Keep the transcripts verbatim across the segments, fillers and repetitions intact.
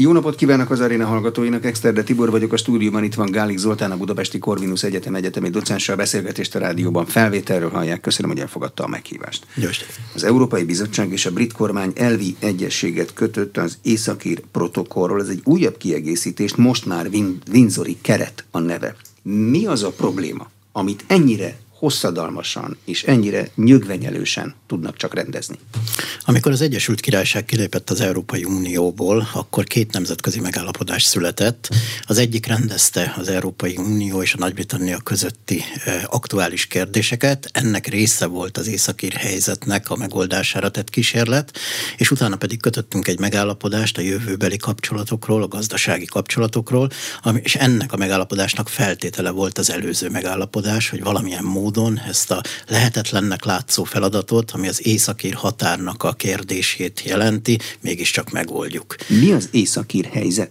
Jó napot kívánok az aréna hallgatóinak, Exterde Tibor vagyok, a stúdióban itt van Gálik Zoltán, a Budapesti Corvinus Egyetem egyetemi docenssel. Beszélgetést a rádióban felvételről hallják. Köszönöm, hogy elfogadta a meghívást. Just. Az Európai Bizottság és a brit kormány elvi egyezséget kötött az Északír protokollról. Ez egy újabb kiegészítést, most már Windsori keret a neve. Mi az a probléma, amit ennyire hosszadalmasan és ennyire nyögvenyelősen tudnak csak rendezni? Amikor az Egyesült Királyság kilépett az Európai Unióból, akkor két nemzetközi megállapodás született. Az egyik rendezte az Európai Unió és a Nagy-Britannia közötti aktuális kérdéseket. Ennek része volt az északír helyzetnek a megoldására tett kísérlet, és utána pedig kötöttünk egy megállapodást a jövőbeli kapcsolatokról, a gazdasági kapcsolatokról, és ennek a megállapodásnak feltétele volt az előző megállapodás, hogy valamilyen módon ezt a lehetetlennek látszó feladatot, ami az északír határnak a kérdését jelenti, mégiscsak megoldjuk. Mi az északír helyzet?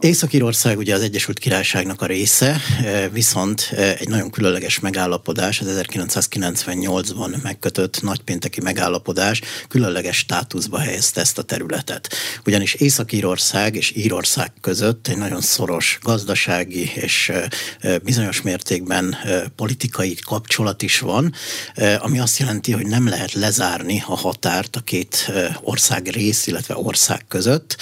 Észak-Írország ugye az Egyesült Királyságnak a része, viszont egy nagyon különleges megállapodás, az ezerkilencszázkilencvennyolcban megkötött nagypénteki megállapodás különleges státuszba helyezte ezt a területet. Ugyanis Észak-Írország és Írország között egy nagyon szoros gazdasági és bizonyos mértékben politikai kapcsolat is van, ami azt jelenti, hogy nem lehet lezárni a határt a két ország rész, illetve ország között,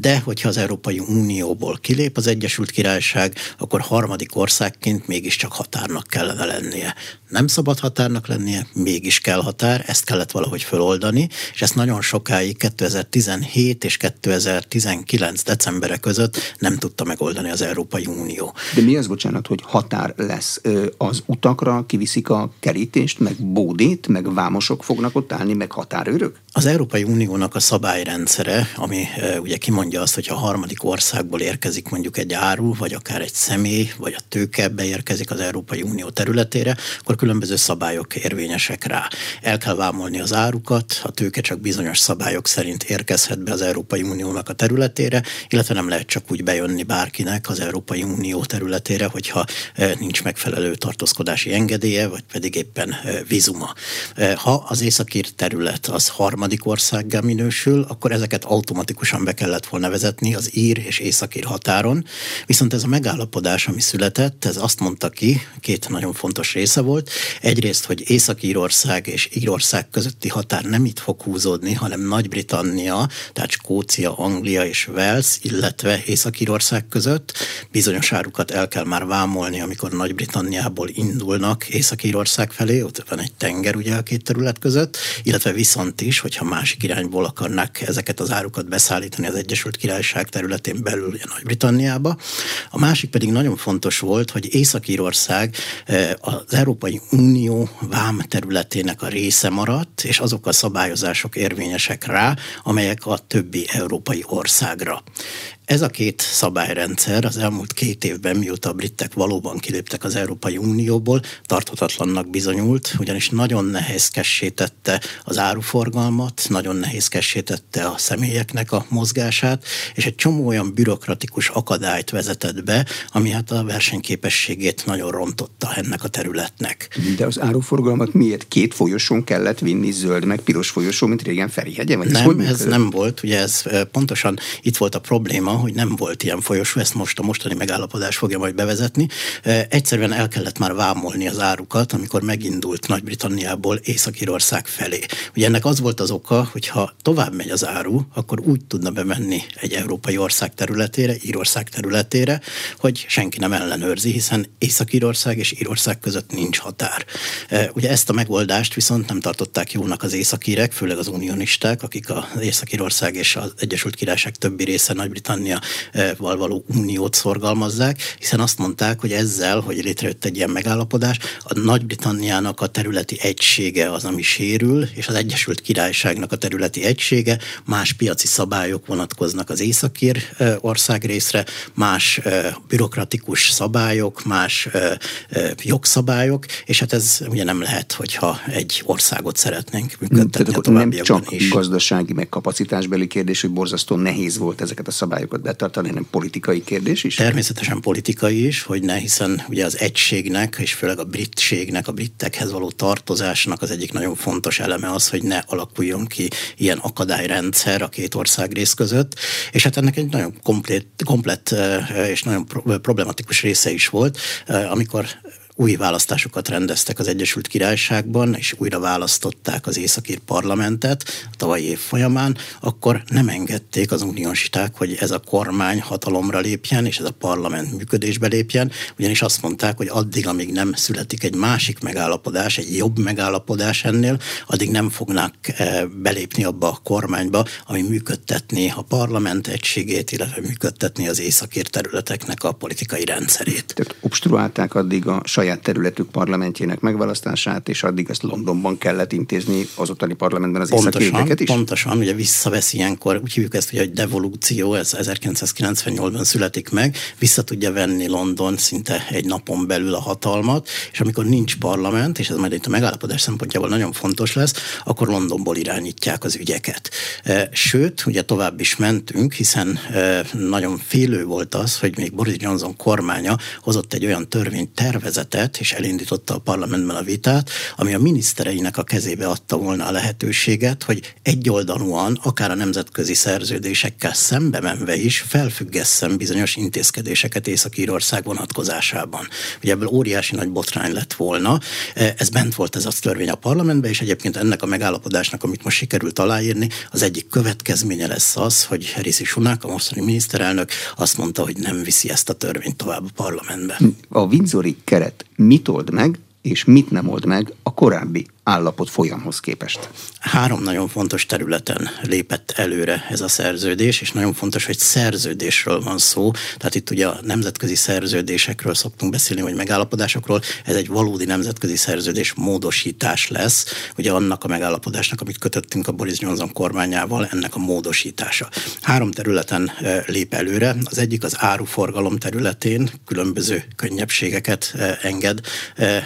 de hogyha az Európai Unió kilép az Egyesült Királyság, akkor harmadik országként mégiscsak határnak kellene lennie. Nem szabad határnak lennie, mégis kell határ, ezt kellett valahogy föloldani, és ezt nagyon sokáig kétezer-tizenhét és kétezer-tizenkilenc decembere között nem tudta megoldani az Európai Unió. De mi az, bocsánat, hogy határ lesz? Az utakra kiviszik a kerítést, meg bódét, meg vámosok fognak ott állni, meg határőrök? Az Európai Uniónak a szabályrendszere, ami ugye kimondja azt, hogy a harmadik országból érkezik mondjuk egy áru, vagy akár egy személy, vagy a tőke beérkezik az Európai Unió területére, akkor különböző szabályok érvényesek rá. El kell vámolni az árukat, a tőke csak bizonyos szabályok szerint érkezhet be az Európai Uniónak a területére, illetve nem lehet csak úgy bejönni bárkinek az Európai Unió területére, hogyha nincs megfelelő tartózkodási engedélye, vagy pedig éppen vízuma. Ha az északír terület az harmadik országgá minősül, akkor ezeket automatikusan be kellett volna vezetni az ír és északír határon, viszont ez a megállapodás, ami született, ez azt mondta ki, két nagyon fontos része volt. Egyrészt, hogy Észak-Írország és Írország közötti határ nem itt fog húzódni, hanem Nagy-Britannia, tehát Skócia, Anglia és Wales, illetve Észak-Írország között. Bizonyos árukat el kell már vámolni, amikor Nagy-Britanniából indulnak Észak-Írország felé, ott van egy tenger ugye a két terület között, illetve viszont is, hogyha másik irányból akarnak ezeket az árukat beszállítani az Egyesült Királyság területén belül ugye Nagy-Britanniába. A másik pedig nagyon fontos volt, hogy Észak-Írország az Európai Unió vám területének a része maradt, és azok a szabályozások érvényesek rá, amelyek a többi európai országra. Ez a két szabályrendszer az elmúlt két évben, mióta a britek valóban kiléptek az Európai Unióból, tarthatatlannak bizonyult, ugyanis nagyon nehézkessé tette az áruforgalmat, nagyon nehézkessé tette a személyeknek a mozgását, és egy csomó olyan bürokratikus akadályt vezetett be, ami hát a versenyképességét nagyon rontotta ennek a területnek. De az áruforgalmat miért két folyosón kellett vinni, zöld meg piros folyosó, mint régen Ferihegyen? Vagy nem, ez, ez nem volt, ugye ez pontosan itt volt a probléma, hogy nem volt ilyen folyosó, ezt most a mostani megállapodás fogja majd bevezetni. Egyszerűen el kellett már vámolni az árukat, amikor megindult Nagy-Britanniából Észak-Írország felé. Ugye ennek az volt az oka, hogy ha tovább megy az áru, akkor úgy tudna bemenni egy európai ország területére, Írország területére, hogy senki nem ellenőrzi, hiszen Észak-Írország és Írország között nincs határ. Ugye ezt a megoldást viszont nem tartották jónak az északírek, főleg az unionisták, akik az Észak-Írország és az Egyesült Királyság többi része Nagy-Britanniából való uniót szorgalmazzák, hiszen azt mondták, hogy ezzel, hogy létrejött egy ilyen megállapodás, a Nagy-Britanniának a területi egysége az, ami sérül, és az Egyesült Királyságnak a területi egysége, más piaci szabályok vonatkoznak az északír országokra, országrészre más bürokratikus szabályok, más jogszabályok, és hát ez ugye nem lehet, hogyha egy országot szeretnénk működtetni a továbbiakban is. Nem csak gazdasági meg kapacitásbeli kérdés, hogy borzasztó nehéz volt ezeket a szabályokat betartani, hanem politikai kérdés is? Természetesen politikai is, hogy ne, hiszen ugye az egységnek, és főleg a britségnek, a brittekhez való tartozásnak az egyik nagyon fontos eleme az, hogy ne alakuljon ki ilyen akadályrendszer a két ország rész között, és hát ennek egy nagyon komplett, komplett és nagyon problematikus része is volt, amikor új választásokat rendeztek az Egyesült Királyságban, és újra választották az északír parlamentet a tavalyi év folyamán, akkor nem engedték az uniósíták, hogy ez a kormány hatalomra lépjen, és ez a parlament működésbe lépjen, ugyanis azt mondták, hogy addig, amíg nem születik egy másik megállapodás, egy jobb megállapodás ennél, addig nem fognak belépni abba a kormányba, ami működtetné a parlament egységét, illetve működtetné az északír területeknek a politikai rendszerét. Tehát obstruálták addig a saját területük parlamentjének megválasztását, és addig ezt Londonban kellett intézni az ottani parlamentben az északíreket is? Pontosan, ugye visszavesz ilyenkor, úgy hívjuk ezt, hogy devolúció, ez ezerkilencszázkilencvennyolcban születik meg, vissza tudja venni London szinte egy napon belül a hatalmat, és amikor nincs parlament, és ez már itt a megállapodás szempontjából nagyon fontos lesz, akkor Londonból irányítják az ügyeket. Sőt, ugye tovább is mentünk, hiszen nagyon félő volt az, hogy még Boris Johnson kormánya hozott egy olyan törvénytervezetet, és elindította a parlamentben a vitát, ami a minisztereinek a kezébe adta volna a lehetőséget, hogy egyoldalúan, akár a nemzetközi szerződésekkel szembe menve is felfüggesszem bizonyos intézkedéseket Észak-Írország vonatkozásában. Ugye ebből óriási nagy botrány lett volna. Ez bent volt ez a törvény a parlamentben, és egyébként ennek a megállapodásnak, amit most sikerült aláírni, az egyik következménye lesz az, hogy Rishi Sunak, a mostani miniszterelnök azt mondta, hogy nem viszi ezt a törvényt tovább a parlamentbe. A Windsori keret mit old meg, és mit nem old meg a korábbi állapot folyamhoz képest? Három nagyon fontos területen lépett előre ez a szerződés, és nagyon fontos, hogy szerződésről van szó. Tehát itt ugye a nemzetközi szerződésekről szoktunk beszélni, vagy megállapodásokról. Ez egy valódi nemzetközi szerződés módosítás lesz. Ugye annak a megállapodásnak, amit kötöttünk a Boris Johnson kormányával, ennek a módosítása. Három területen lép előre. Az egyik az áruforgalom területén különböző könnyebbségeket enged,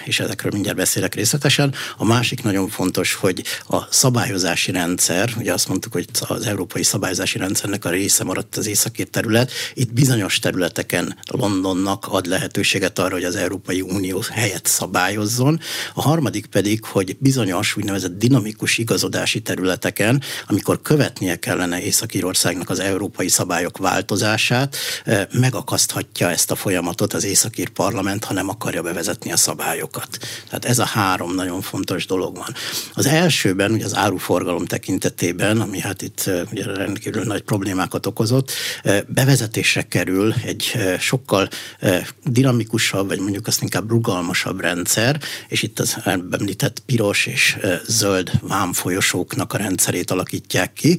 és ezekről mindjárt beszélek részletesen. A másik nagyon fontos, hogy a szabályozási rendszer, ugye azt mondtuk, hogy az európai szabályozási rendszernek a része maradt az északír terület, itt bizonyos területeken Londonnak ad lehetőséget arra, hogy az Európai Unió helyet szabályozzon. A harmadik pedig, hogy bizonyos úgynevezett dinamikus igazodási területeken, amikor követnie kellene Észak-Írországnak az európai szabályok változását, megakaszthatja ezt a folyamatot az északír parlament, ha nem akarja bevezetni a szabályokat. Tehát ez a három nagyon fontos dolog van. Az elsőben, ugye az áruforgalom tekintetében, ami hát itt ugye rendkívül nagy problémákat okozott, bevezetésre kerül egy sokkal dinamikusabb, vagy mondjuk azt inkább rugalmasabb rendszer, és itt az említett piros és zöld vámfolyosóknak a rendszerét alakítják ki.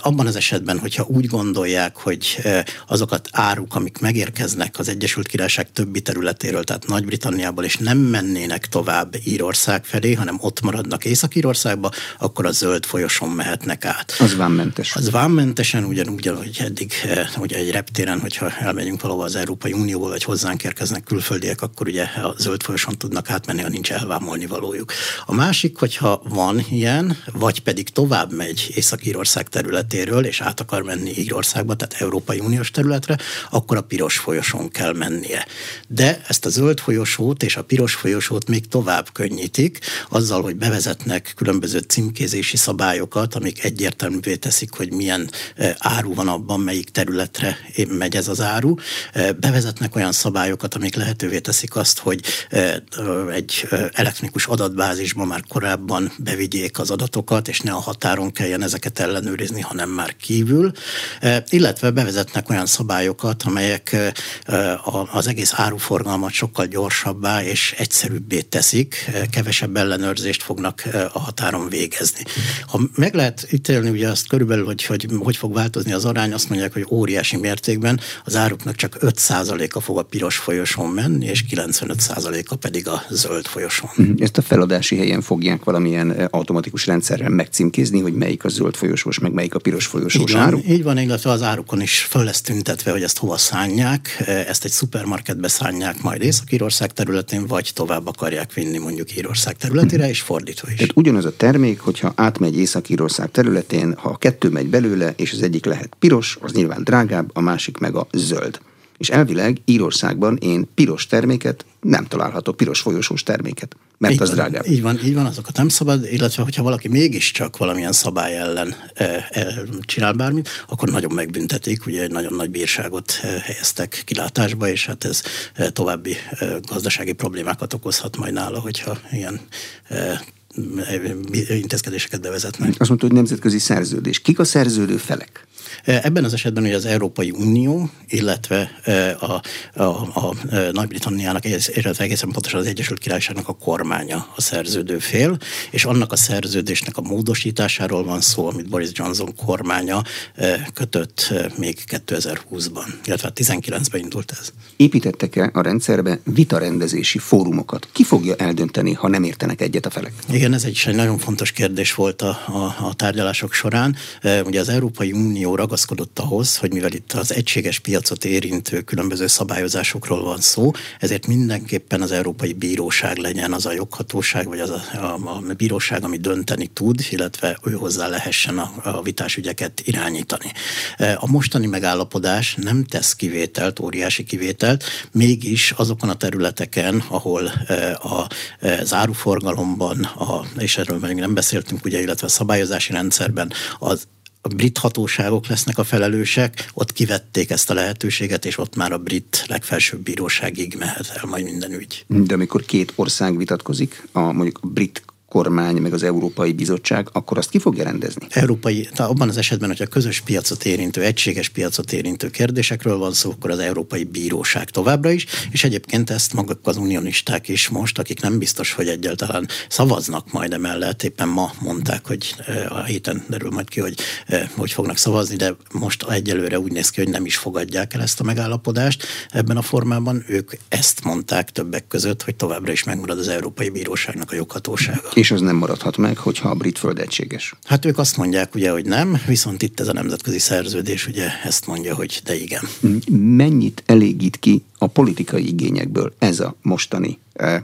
Abban az esetben, hogyha úgy gondolják, hogy azokat áruk, amik megérkeznek az Egyesült Királyság többi területéről, tehát Nagy-Britanniából, és nem mennének tovább Írország felé, hanem ott maradnak Észak-Írországba, akkor a zöld folyosón mehetnek át. Az vámmentes. Az vámmentesen, ugyanúgy, ahogy eddig ugye egy reptéren, hogyha elmegyünk valahova az Európai Unióból, vagy hozzánk érkeznek külföldiek, akkor ugye a zöld folyosón tudnak átmenni, ha nincs elvámolni valójuk. A másik, hogyha van ilyen, vagy pedig tovább megy Észak-Írország területéről, és át akar menni Írországba, tehát Európai Uniós területre, akkor a piros folyosón kell mennie. De ezt a zöld folyosót és a piros folyosót még tovább könnyítik, azzal, hogy bevezetnek különböző címkézési szabályokat, amik egyértelművé teszik, hogy milyen áru van abban, melyik területre megy ez az áru. Bevezetnek olyan szabályokat, amik lehetővé teszik azt, hogy egy elektronikus adatbázisban már korábban bevigyék az adatokat, és ne a határon kelljen ezeket ellenőrizni, hanem már kívül. Illetve bevezetnek olyan szabályokat, amelyek az egész áruforgalmat sokkal gyorsabbá és egyszerűbbé teszik, kevesebb ellenőrzés ellenőrzést fognak a határon végezni. Ha meg lehet ítélni ugye azt körülbelül, hogy, hogy hogy fog változni az arány, azt mondják, hogy óriási mértékben az áruknak csak öt százaléka fog a piros folyosón menni, és kilencvenöt százaléka pedig a zöld folyosón. Ezt a feladási helyen fogják valamilyen automatikus rendszerrel megcímkézni, hogy melyik a zöld folyosós, meg melyik a piros folyosós áru. Így van, illetve az árukon is föl lesz tüntetve, hogy ezt hova szánják, ezt egy szupermarketbe szánják majd Észak-Írország területén, vagy tovább akarják vinni mondjuk Írország területére, és fordítva is. Tehát ugyanaz a termék, hogyha átmegy Észak-Írország területén, ha a kettő megy belőle, és az egyik lehet piros, az nyilván drágább, a másik meg a zöld. És elvileg Írországban én piros terméket nem találhatok, piros folyosós terméket, mert így az van, drágább. Így van, így van, azokat nem szabad, illetve hogyha valaki mégiscsak valamilyen szabály ellen e, e, csinál bármit, akkor nagyon megbüntetik, ugye egy nagyon nagy bírságot helyeztek kilátásba, és hát ez további gazdasági problémákat okozhat majd nála, hogyha ilyen e, intézkedéseket bevezetnek. Azt mondta, hogy nemzetközi szerződés. Kik a szerződő felek? Ebben az esetben ugye az Európai Unió, illetve a, a, a Nagy-Britanniának, illetve egészen pontosan az Egyesült Királyságnak a kormánya a szerződő fél, és annak a szerződésnek a módosításáról van szó, amit Boris Johnson kormánya kötött még kétezer-húszban, illetve tizenkilencben indult ez. Építettek-e a rendszerbe vitarendezési fórumokat? Ki fogja eldönteni, ha nem értenek egyet a felek? Igen, ez egy is egy nagyon fontos kérdés volt a, a, a tárgyalások során. Ugye az Európai Unió ragaszkodott ahhoz, hogy mivel itt az egységes piacot érintő különböző szabályozásokról van szó, ezért mindenképpen az Európai Bíróság legyen az a joghatóság, vagy az a, a, a bíróság, ami dönteni tud, illetve ő hozzá lehessen a, a vitásügyeket irányítani. A mostani megállapodás nem tesz kivételt, óriási kivételt, mégis azokon a területeken, ahol az áruforgalomban, a, és erről még nem beszéltünk, ugye, illetve a szabályozási rendszerben az a brit hatóságok lesznek a felelősek, ott kivették ezt a lehetőséget, és ott már a brit legfelsőbb bíróságig mehet el majd minden ügy. De amikor két ország vitatkozik, a, mondjuk a brit kormány, meg az Európai Bizottság, akkor azt ki fogja rendezni? Európai, tehát abban az esetben, hogyha közös piacot érintő, egységes piacot érintő kérdésekről van szó, akkor az Európai Bíróság továbbra is, és egyébként ezt maguk az unionisták is most, akik nem biztos, hogy egyáltalán szavaznak majd emellett, éppen ma mondták, hogy a héten derül majd ki, hogy hogy fognak szavazni, de most egyelőre úgy néz ki, hogy nem is fogadják el ezt a megállapodást ebben a formában. Ők ezt mondták többek között, hogy továbbra is megmarad az Európai Bíróságnak a joghatósága. És az nem maradhat meg, hogyha a brit föld egységes. Hát ők azt mondják, ugye, hogy nem, viszont itt ez a nemzetközi szerződés, ugye ezt mondja, hogy de igen. Mennyit elégít ki a politikai igényekből ez a mostani eh,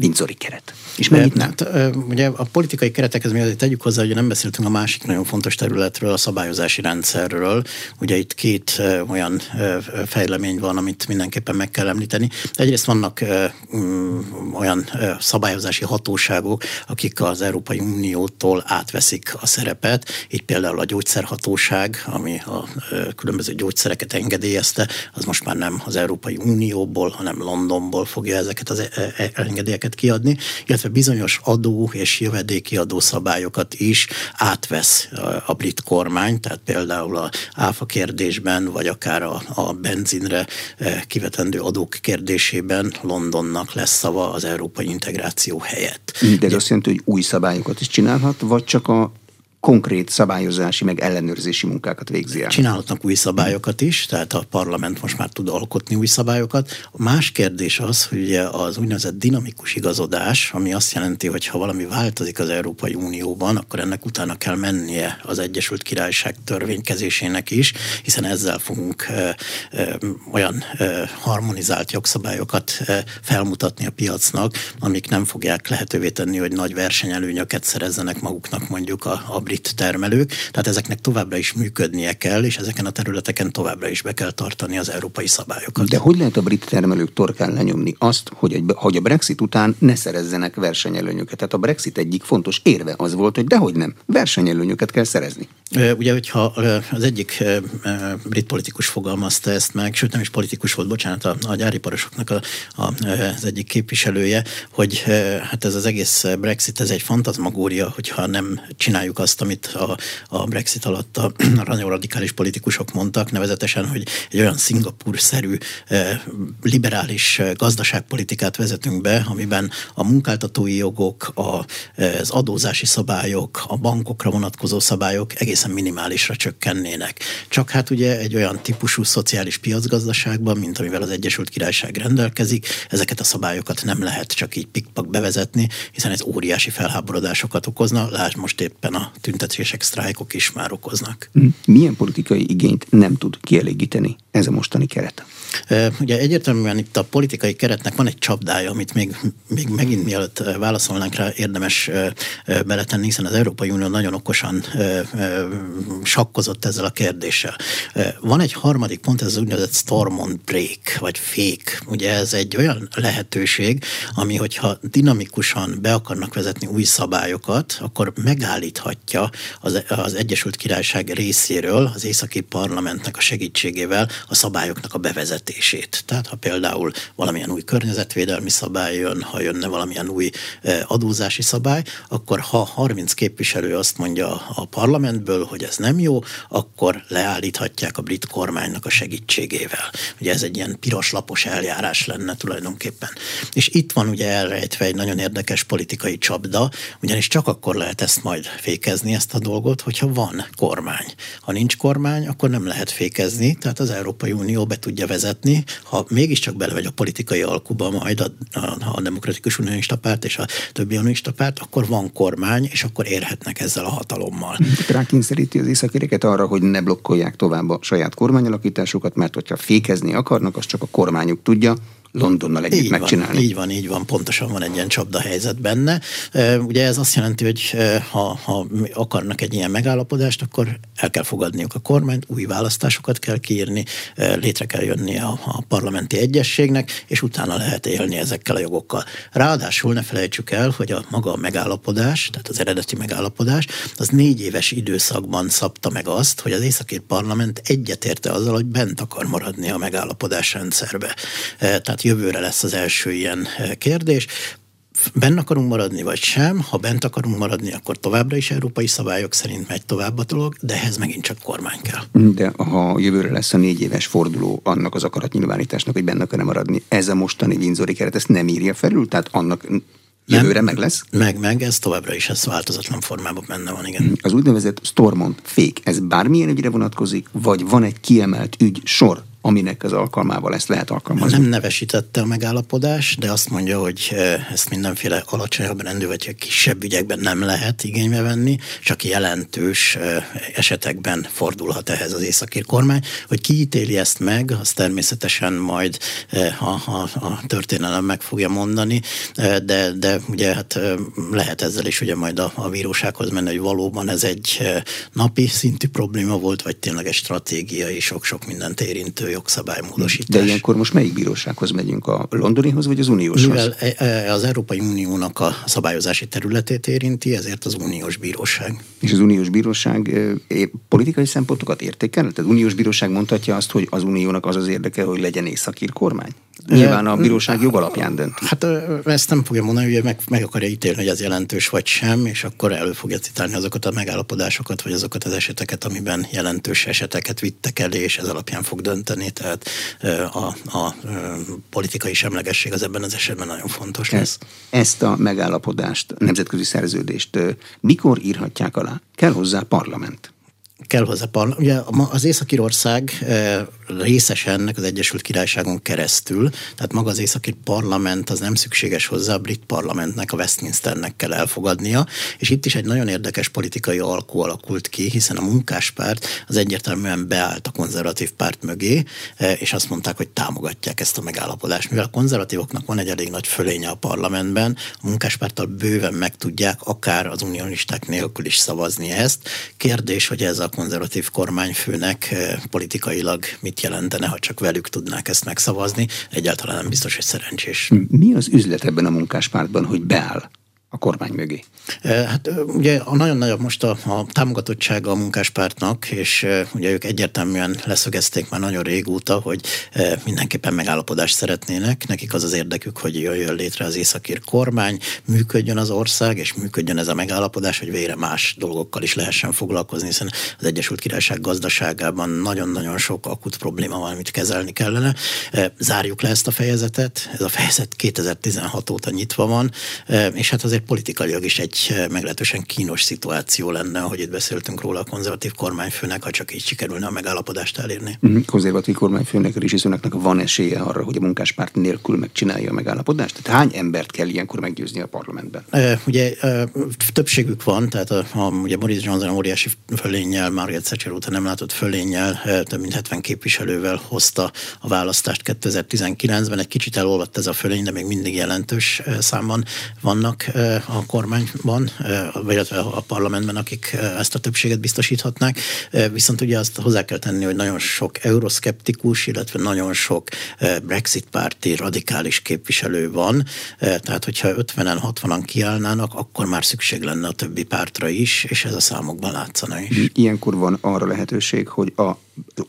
Windsori keret? És mennyit nem? Hát, ugye a politikai keretekhez mi azért tegyük hozzá, hogy nem beszéltünk a másik nagyon fontos területről, a szabályozási rendszerről. Ugye itt két olyan fejlemény van, amit mindenképpen meg kell említeni. Egyrészt vannak olyan szabályozási hatóságok, akik az Európai Uniótól átveszik a szerepet. Így például a gyógyszerhatóság, ami a különböző gyógyszereket engedélyezte, az most már nem az Európai Unióból, hanem Londonból fogja ezeket az engedélyeket kiadni, illetve bizonyos adó és jövedéki adószabályokat is átvesz a brit kormány, tehát például az áfa kérdésben, vagy akár a, a benzinre kivetendő adók kérdésében Londonnak lesz szava az európai integráció helyett. De ez azt jelenti, hogy új szabályokat is csinálhat, vagy csak a konkrét szabályozási, meg ellenőrzési munkákat végzi el. Csinálhatnak új szabályokat is, tehát a parlament most már tud alkotni új szabályokat. A más kérdés az, hogy ugye az úgynevezett dinamikus igazodás, ami azt jelenti, hogy ha valami változik az Európai Unióban, akkor ennek utána kell mennie az Egyesült Királyság törvénykezésének is, hiszen ezzel fogunk ö, ö, olyan ö, harmonizált jogszabályokat ö, felmutatni a piacnak, amik nem fogják lehetővé tenni, hogy nagy versenyelőnyöket szerezzenek maguknak mondjuk a, a brit termelők, tehát ezeknek továbbra is működnie kell, és ezeken a területeken továbbra is be kell tartani az európai szabályokat. De hogy lehet a brit termelők torkán lenyomni azt, hogy, egy, hogy a Brexit után ne szerezzenek versenyelőnyöket? Tehát a Brexit egyik fontos érve az volt, hogy dehogy nem, versenyelőnyöket kell szerezni. Ugye, hogyha az egyik brit politikus fogalmazta ezt meg, sőt nem is politikus volt, bocsánat, a, a gyáriparosoknak a, a, az egyik képviselője, hogy hát ez az egész Brexit, ez egy fantazmagória, hogyha nem csináljuk azt, amit a, a Brexit alatt a, a radikális politikusok mondtak, nevezetesen, hogy egy olyan Szingapúr-szerű eh, liberális eh, gazdaságpolitikát vezetünk be, amiben a munkáltatói jogok, a, eh, az adózási szabályok, a bankokra vonatkozó szabályok egészen minimálisra csökkennének. Csak hát ugye egy olyan típusú szociális piacgazdaságban, mint amivel az Egyesült Királyság rendelkezik, ezeket a szabályokat nem lehet csak így pikpak bevezetni, hiszen ez óriási felháborodásokat okozna, lásd most éppen a tüntetések, sztrájkok is már okoznak. Milyen politikai igényt nem tud kielégíteni ez a mostani keret? Ugye egyértelműen itt a politikai keretnek van egy csapdája, amit még, még megint mielőtt válaszolnánk rá, érdemes beletenni, hiszen az Európai Unió nagyon okosan sakkozott ezzel a kérdéssel. Van egy harmadik pont, ez az úgynevezett Stormont Brake, vagy fék. Ugye ez egy olyan lehetőség, ami, hogyha dinamikusan be akarnak vezetni új szabályokat, akkor megállíthatja az, az Egyesült Királyság részéről, az északi parlamentnek a segítségével a szabályoknak a bevezetését. Tehát, ha például valamilyen új környezetvédelmi szabály jön, ha jönne valamilyen új adózási szabály, akkor ha harminc képviselő azt mondja a parlamentből, hogy ez nem jó, akkor leállíthatják a brit kormánynak a segítségével. Ugye ez egy ilyen piros lapos eljárás lenne tulajdonképpen. És itt van ugye elrejtve egy nagyon érdekes politikai csapda, ugyanis csak akkor lehet ezt majd fékezni, ezt a dolgot, hogyha van kormány. Ha nincs kormány, akkor nem lehet fékezni, tehát az Európai Unió be tudja vezetni. Ha mégiscsak belevegy a politikai alkuba majd a, a, a Demokratikus Unionista Párt és a többi unionista párt, akkor van kormány, és akkor érhetnek ezzel a hatalommal. Rákényszeríti az északéreket arra, hogy ne blokkolják tovább a saját kormányalakításukat, mert hogyha fékezni akarnak, az csak a kormányuk tudja Londonnal együtt így megcsinálni. Van, így van, így van, pontosan van egy ilyen csapda helyzet benne. Ugye ez azt jelenti, hogy ha, ha akarnak egy ilyen megállapodást, akkor el kell fogadniuk a kormányt, új választásokat kell kiírni, létre kell jönni a, a parlamenti egyességnek, és utána lehet élni ezekkel a jogokkal. Ráadásul ne felejtsük el, hogy a maga a megállapodás, tehát az eredeti megállapodás, az négy éves időszakban szabta meg azt, hogy az északír parlament egyetérte azzal, hogy bent akar maradni a megállapodás rendszerbe. Tehát jövőre lesz az első ilyen kérdés. Bent akarunk maradni, vagy sem? Ha bent akarunk maradni, akkor továbbra is európai szabályok szerint megy tovább a dolog, de ehhez megint csak kormány kell. De ha jövőre lesz a négy éves forduló annak az akaratnyilvánításnak, hogy bent akar maradni, ez a mostani Windsori keret ezt nem írja felül? Tehát annak jövőre meg lesz? Meg, meg, ez továbbra is, ez változatlan formában benne van, igen. Az úgynevezett Stormont fék, ez bármilyen ügyre vonatkozik, vagy van egy kiemelt ügy sor, aminek az alkalmával ezt lehet alkalmazni? Nem nevesítette a megállapodás, de azt mondja, hogy ezt mindenféle alacsonyabb rendű, vagy kisebb ügyekben nem lehet igénybe venni, csak jelentős esetekben fordulhat ehhez az északír kormány. Hogy ki ítéli ezt meg, az természetesen majd ha, ha, a történelem meg fogja mondani, de, de ugye hát lehet ezzel is ugye majd a, a bírósághoz menni, hogy valóban ez egy napi szintű probléma volt, vagy tényleg egy stratégiai, sok-sok mindent érintő jogszabálymódosítás. De ilyenkor most melyik bírósághoz megyünk? A londonihoz, vagy az unióshoz? Mivel az Európai Uniónak a szabályozási területét érinti, ezért az uniós bíróság. És az uniós bíróság politikai szempontokat értékel? Tehát az uniós bíróság mondhatja azt, hogy az uniónak az az érdeke, hogy legyen északír kormány? Nyilván a bíróság jogalapján dönt. Hát ezt nem fogja mondani, hogy meg, meg akarja ítélni, hogy ez jelentős vagy sem, és akkor elő fogja citálni azokat a megállapodásokat, vagy azokat az eseteket, amiben jelentős eseteket vittek elé, és ez alapján fog dönteni. Tehát a, a politikai semlegesség az ebben az esetben nagyon fontos lesz. Ezt a megállapodást, nemzetközi szerződést mikor írhatják alá? Kell hozzá parlament. Kell hozzá parlament. Ugye az Észak-Írország részes ennek az Egyesült Királyságon keresztül, tehát maga az északír parlament az nem szükséges hozzá, a brit parlamentnek, a Westminsternek kell elfogadnia, és itt is egy nagyon érdekes politikai alkú alakult ki, hiszen a munkáspárt az egyértelműen beállt a konzervatív párt mögé, és azt mondták, hogy támogatják ezt a megállapodást. Mivel a konzervatívoknak van egy elég nagy fölénye a parlamentben, a munkáspárttal bőven meg tudják akár az unionisták nélkül is szavazni ezt. Kérdés, hogy ez a konzervatív kormányfőnek politikailag mit jelentene, ha csak velük tudnák ezt megszavazni. Egyáltalán nem biztos, hogy szerencsés. Mi az üzlet ebben a munkáspártban, hogy beáll a a kormány mögé? Hát ugye nagyon nagyobb most a, a támogatottsága a munkáspártnak, és ugye ők egyértelműen leszögezték már nagyon régóta, hogy mindenképpen megállapodást szeretnének. Nekik az az érdekük, hogy jöjjön létre az északír kormány, működjön az ország, és működjön ez a megállapodás, hogy végre más dolgokkal is lehessen foglalkozni, hiszen az Egyesült Királyság gazdaságában nagyon-nagyon sok akut probléma van, amit kezelni kellene. Zárjuk le ezt a fejezetet. Ez a fejezet kétezer-tizenhat óta nyitva van, és hát azért politikailag is egy meglehetősen kínos szituáció lenne, ahogy itt beszéltünk róla a konzervatív kormányfőnek, ha csak így sikerülne a megállapodást elérni. Mm-hmm. Konzervatív kormányfőnek, Rishi Sunaknak van esélye arra, hogy a munkáspárt nélkül megcsinálja a megállapodást? Tehát hány embert kell ilyenkor meggyőzni a parlamentben? E, ugye e, többségük van, tehát a, a, ugye Boris Johnson óriási fölénnyel, Margaret Thatcher óta nem látott fölénnyel, e, több mint hetven képviselővel hozta a választást kétezer-tizenkilencben. Egy kicsit elolvadt ez a fölény, de még mindig jelentős számban vannak a kormányban, illetve a parlamentben, akik ezt a többséget biztosíthatnák. Viszont ugye azt hozzá kell tenni, hogy nagyon sok euroszkeptikus, illetve nagyon sok Brexit-párti radikális képviselő van. Tehát, hogyha ötvenen, hatvanan kiállnának, akkor már szükség lenne a többi pártra is, és ez a számokban látszana is. Ilyenkor van arra lehetőség, hogy a,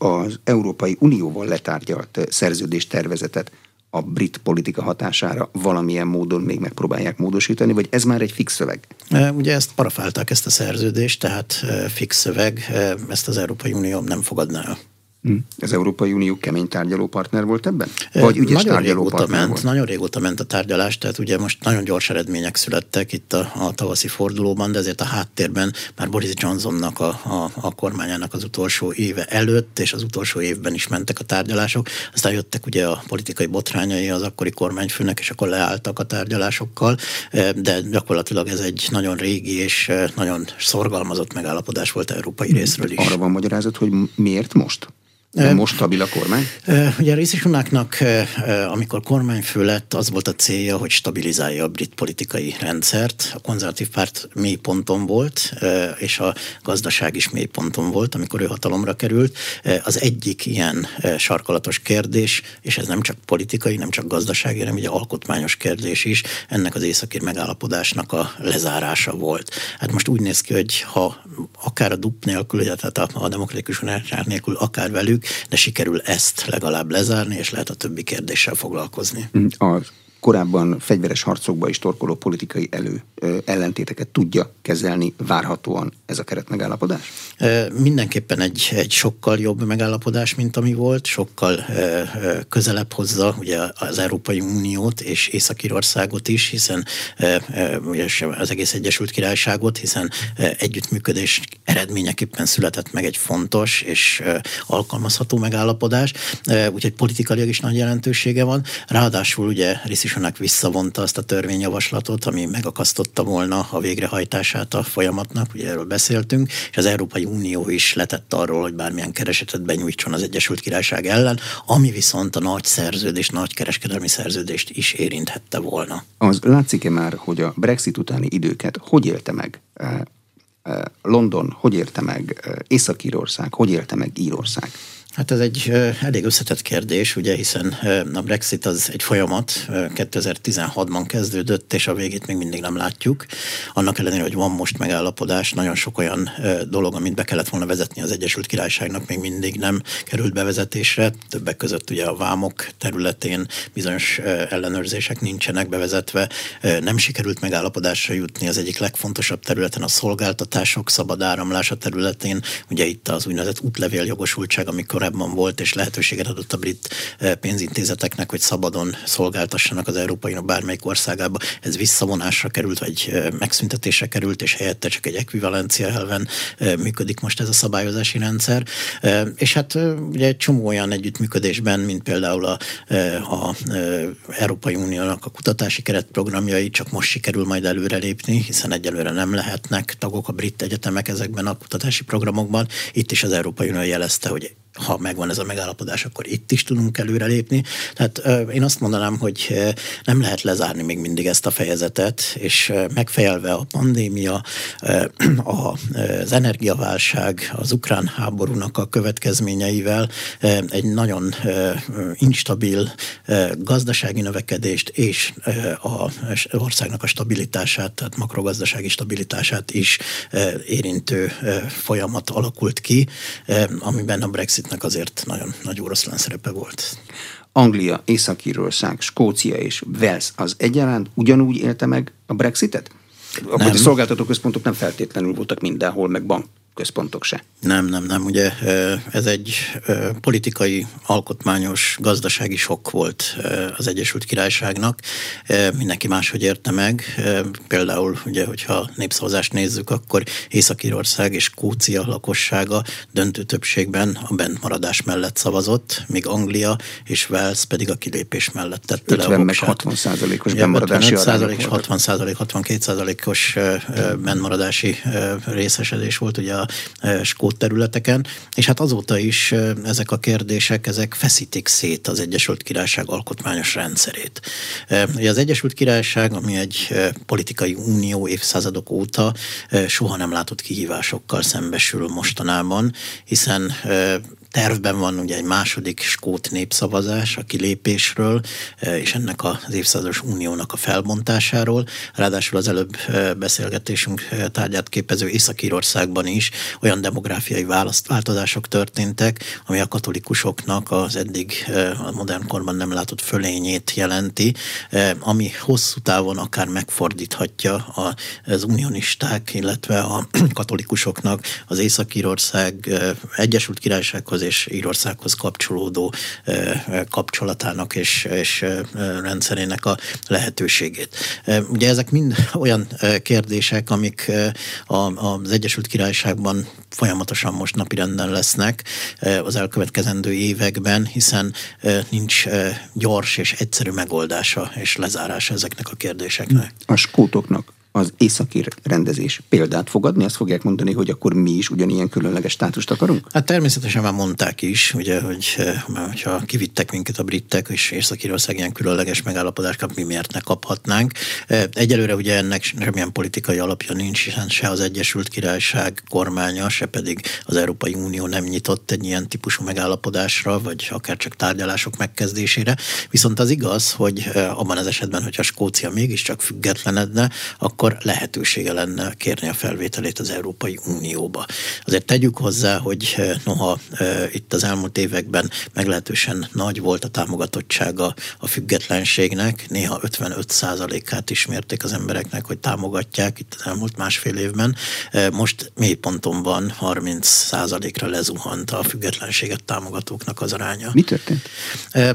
az Európai Unióval letárgyalt szerződéstervezetet a brit politika hatására valamilyen módon még megpróbálják módosítani, vagy ez már egy fix szöveg? Ugye ezt parafálták, ezt a szerződést, tehát fix szöveg, ezt az Európai Unió nem fogadná el. Az Európai Unió kemény tárgyalópartner volt ebben? Vagy ügyes nagyon tárgyalópartner ment, volt? Nagyon régóta ment a tárgyalás, tehát ugye most nagyon gyors eredmények születtek itt a, a tavaszi fordulóban, de ezért a háttérben már Boris Johnsonnak, a, a, a kormányának az utolsó éve előtt, és az utolsó évben is mentek a tárgyalások. Aztán jöttek ugye a politikai botrányai az akkori kormányfőnek, és akkor leálltak a tárgyalásokkal, de gyakorlatilag ez egy nagyon régi és nagyon szorgalmazott megállapodás volt európai részről is. Arra van magyarázat, hogy miért most? De most stabil a kormány? Ugye a Rishi Sunaknak, amikor kormányfő lett, az volt a célja, hogy stabilizálja a brit politikai rendszert. A konzervatív párt mély ponton volt, és a gazdaság is mély ponton volt, amikor ő hatalomra került. Az egyik ilyen sarkalatos kérdés, és ez nem csak politikai, nem csak gazdasági, hanem ugye alkotmányos kérdés is, ennek az északír megállapodásnak a lezárása volt. Hát most úgy néz ki, hogy ha akár a dupl nélkül, tehát a, a demokratikus unióság nélkül, akár velük, de sikerül ezt legalább lezárni, és lehet a többi kérdéssel foglalkozni. A korábban fegyveres harcokba is torkoló politikai elő ö, ellentéteket tudja kezelni várhatóan ez a keretmegállapodás? E, mindenképpen egy, egy sokkal jobb megállapodás, mint ami volt, sokkal ö, közelebb hozza ugye az Európai Uniót és Észak-Írországot is, hiszen ö, az egész Egyesült Királyságot, hiszen ö, együttműködés eredményeképpen született meg egy fontos és ö, alkalmazható megállapodás, e, úgyhogy politikailag is nagy jelentősége van. Ráadásul ugye Rishi Sunak visszavonta azt a törvényjavaslatot, ami megakasztotta volna a végrehajtását a folyamatnak, ugye erről beszéltünk, és az Európai Unió is letett arról, hogy bármilyen keresetet benyújtson az Egyesült Királyság ellen, ami viszont a nagy szerződést, nagy kereskedelmi szerződést is érinthette volna. Az látszik-e már, hogy a Brexit utáni időket hogy élte meg? London hogy élte meg? Észak-Írország hogy élte meg Írország? Hát ez egy elég összetett kérdés, ugye, hiszen a Brexit az egy folyamat, kétezer-tizenhatban kezdődött, és a végét még mindig nem látjuk. Annak ellenére, hogy van most megállapodás, nagyon sok olyan dolog, amit be kellett volna vezetni az Egyesült Királyságnak, még mindig nem került bevezetésre. Többek között ugye a vámok területén bizonyos ellenőrzések nincsenek bevezetve. Nem sikerült megállapodásra jutni az egyik legfontosabb területen, a szolgáltatások szabad áramlása területén. Ugye itt az úgynevezett útlevél jogosultság, amikor ebben volt, és lehetőséget adott a brit pénzintézeteknek, hogy szabadon szolgáltassanak az Európai Unió bármelyik országába. Ez visszavonásra került, vagy megszüntetésre került, és helyette csak egy ekvivalencia elven működik most ez a szabályozási rendszer. És hát ugye egy csomó olyan együttműködésben, mint például a, a Európai Uniónak a kutatási keretprogramjai, csak most sikerül majd előrelépni, hiszen egyelőre nem lehetnek tagok a brit egyetemek ezekben a kutatási programokban. Itt is az Európai Unió jelezte, hogy ha megvan ez a megállapodás, akkor itt is tudunk előrelépni. Tehát én azt mondanám, hogy nem lehet lezárni még mindig ezt a fejezetet, és megfejelve a pandémia, az energiaválság, az ukrán háborúnak a következményeivel egy nagyon instabil gazdasági növekedést és az országnak a stabilitását, tehát makrogazdasági stabilitását is érintő folyamat alakult ki, amiben a Brexitnek azért nagyon nagy oroszlán szerepe volt. Anglia, Észak-Írország, Skócia és Wales az egyaránt ugyanúgy élte meg a Brexitet? Akkor nem. A szolgáltatóközpontok nem feltétlenül voltak mindenhol, meg bankközpontok se. Nem, nem, nem. Ugye ez egy politikai, alkotmányos, gazdasági sok volt az Egyesült Királyságnak. Mindenki máshogy érte meg. Például, ugye, hogyha népszavazást nézzük, akkor Észak-Írország és Skócia lakossága döntő többségben a bentmaradás mellett szavazott, míg Anglia és Wales pedig a kilépés mellett tette le a voksát. meg hatvan százalékos bentmaradási arányok volt. hatvan százalék, hatvankét százalékos bentmaradási részesedés volt ugye a skót területeken, és hát azóta is ezek a kérdések, ezek feszítik szét az Egyesült Királyság alkotmányos rendszerét. Ugye az Egyesült Királyság, ami egy politikai unió évszázadok óta soha nem látott kihívásokkal szembesül mostanában, hiszen tervben van ugye egy második skót népszavazás a kilépésről, és ennek az évszázados uniónak a felbontásáról. Ráadásul az előbb beszélgetésünk tárgyát képező Észak-Írországban is olyan demográfiai változások történtek, ami a katolikusoknak az eddig a modern korban nem látott fölényét jelenti, ami hosszú távon akár megfordíthatja az unionisták, illetve a katolikusoknak az Észak-Írország Egyesült Királysághoz és Írországhoz kapcsolódó kapcsolatának és, és rendszerének a lehetőségét. Ugye ezek mind olyan kérdések, amik az Egyesült Királyságban folyamatosan most napirenden lesznek az elkövetkezendő években, hiszen nincs gyors és egyszerű megoldása és lezárása ezeknek a kérdéseknek. A skótoknak az északír rendezés példát fogadni, azt fogják mondani, hogy akkor mi is ugyanilyen különleges státust akarunk? Hát természetesen már mondták is, ugye, hogy ha kivittek minket a britek, és Észak-Írország ilyen különleges megállapodást kap, mi miért ne kaphatnánk. Egyelőre ugye ennek semmilyen politikai alapja nincs, hiszen se az Egyesült Királyság kormánya, se pedig az Európai Unió nem nyitott egy ilyen típusú megállapodásra, vagy akár csak tárgyalások megkezdésére. Viszont az igaz, hogy abban az esetben, hogyha Skócia mégiscsak függetlenedne, akkor lehetősége lenne kérni a felvételét az Európai Unióba. Azért tegyük hozzá, hogy noha itt az elmúlt években meglehetősen nagy volt a támogatottsága a függetlenségnek, néha ötvenöt százalékát ismerték az embereknek, hogy támogatják itt az elmúlt másfél évben. Most mélyponton van, harminc százalékra lezuhant a függetlenséget támogatóknak az aránya. Mi történt?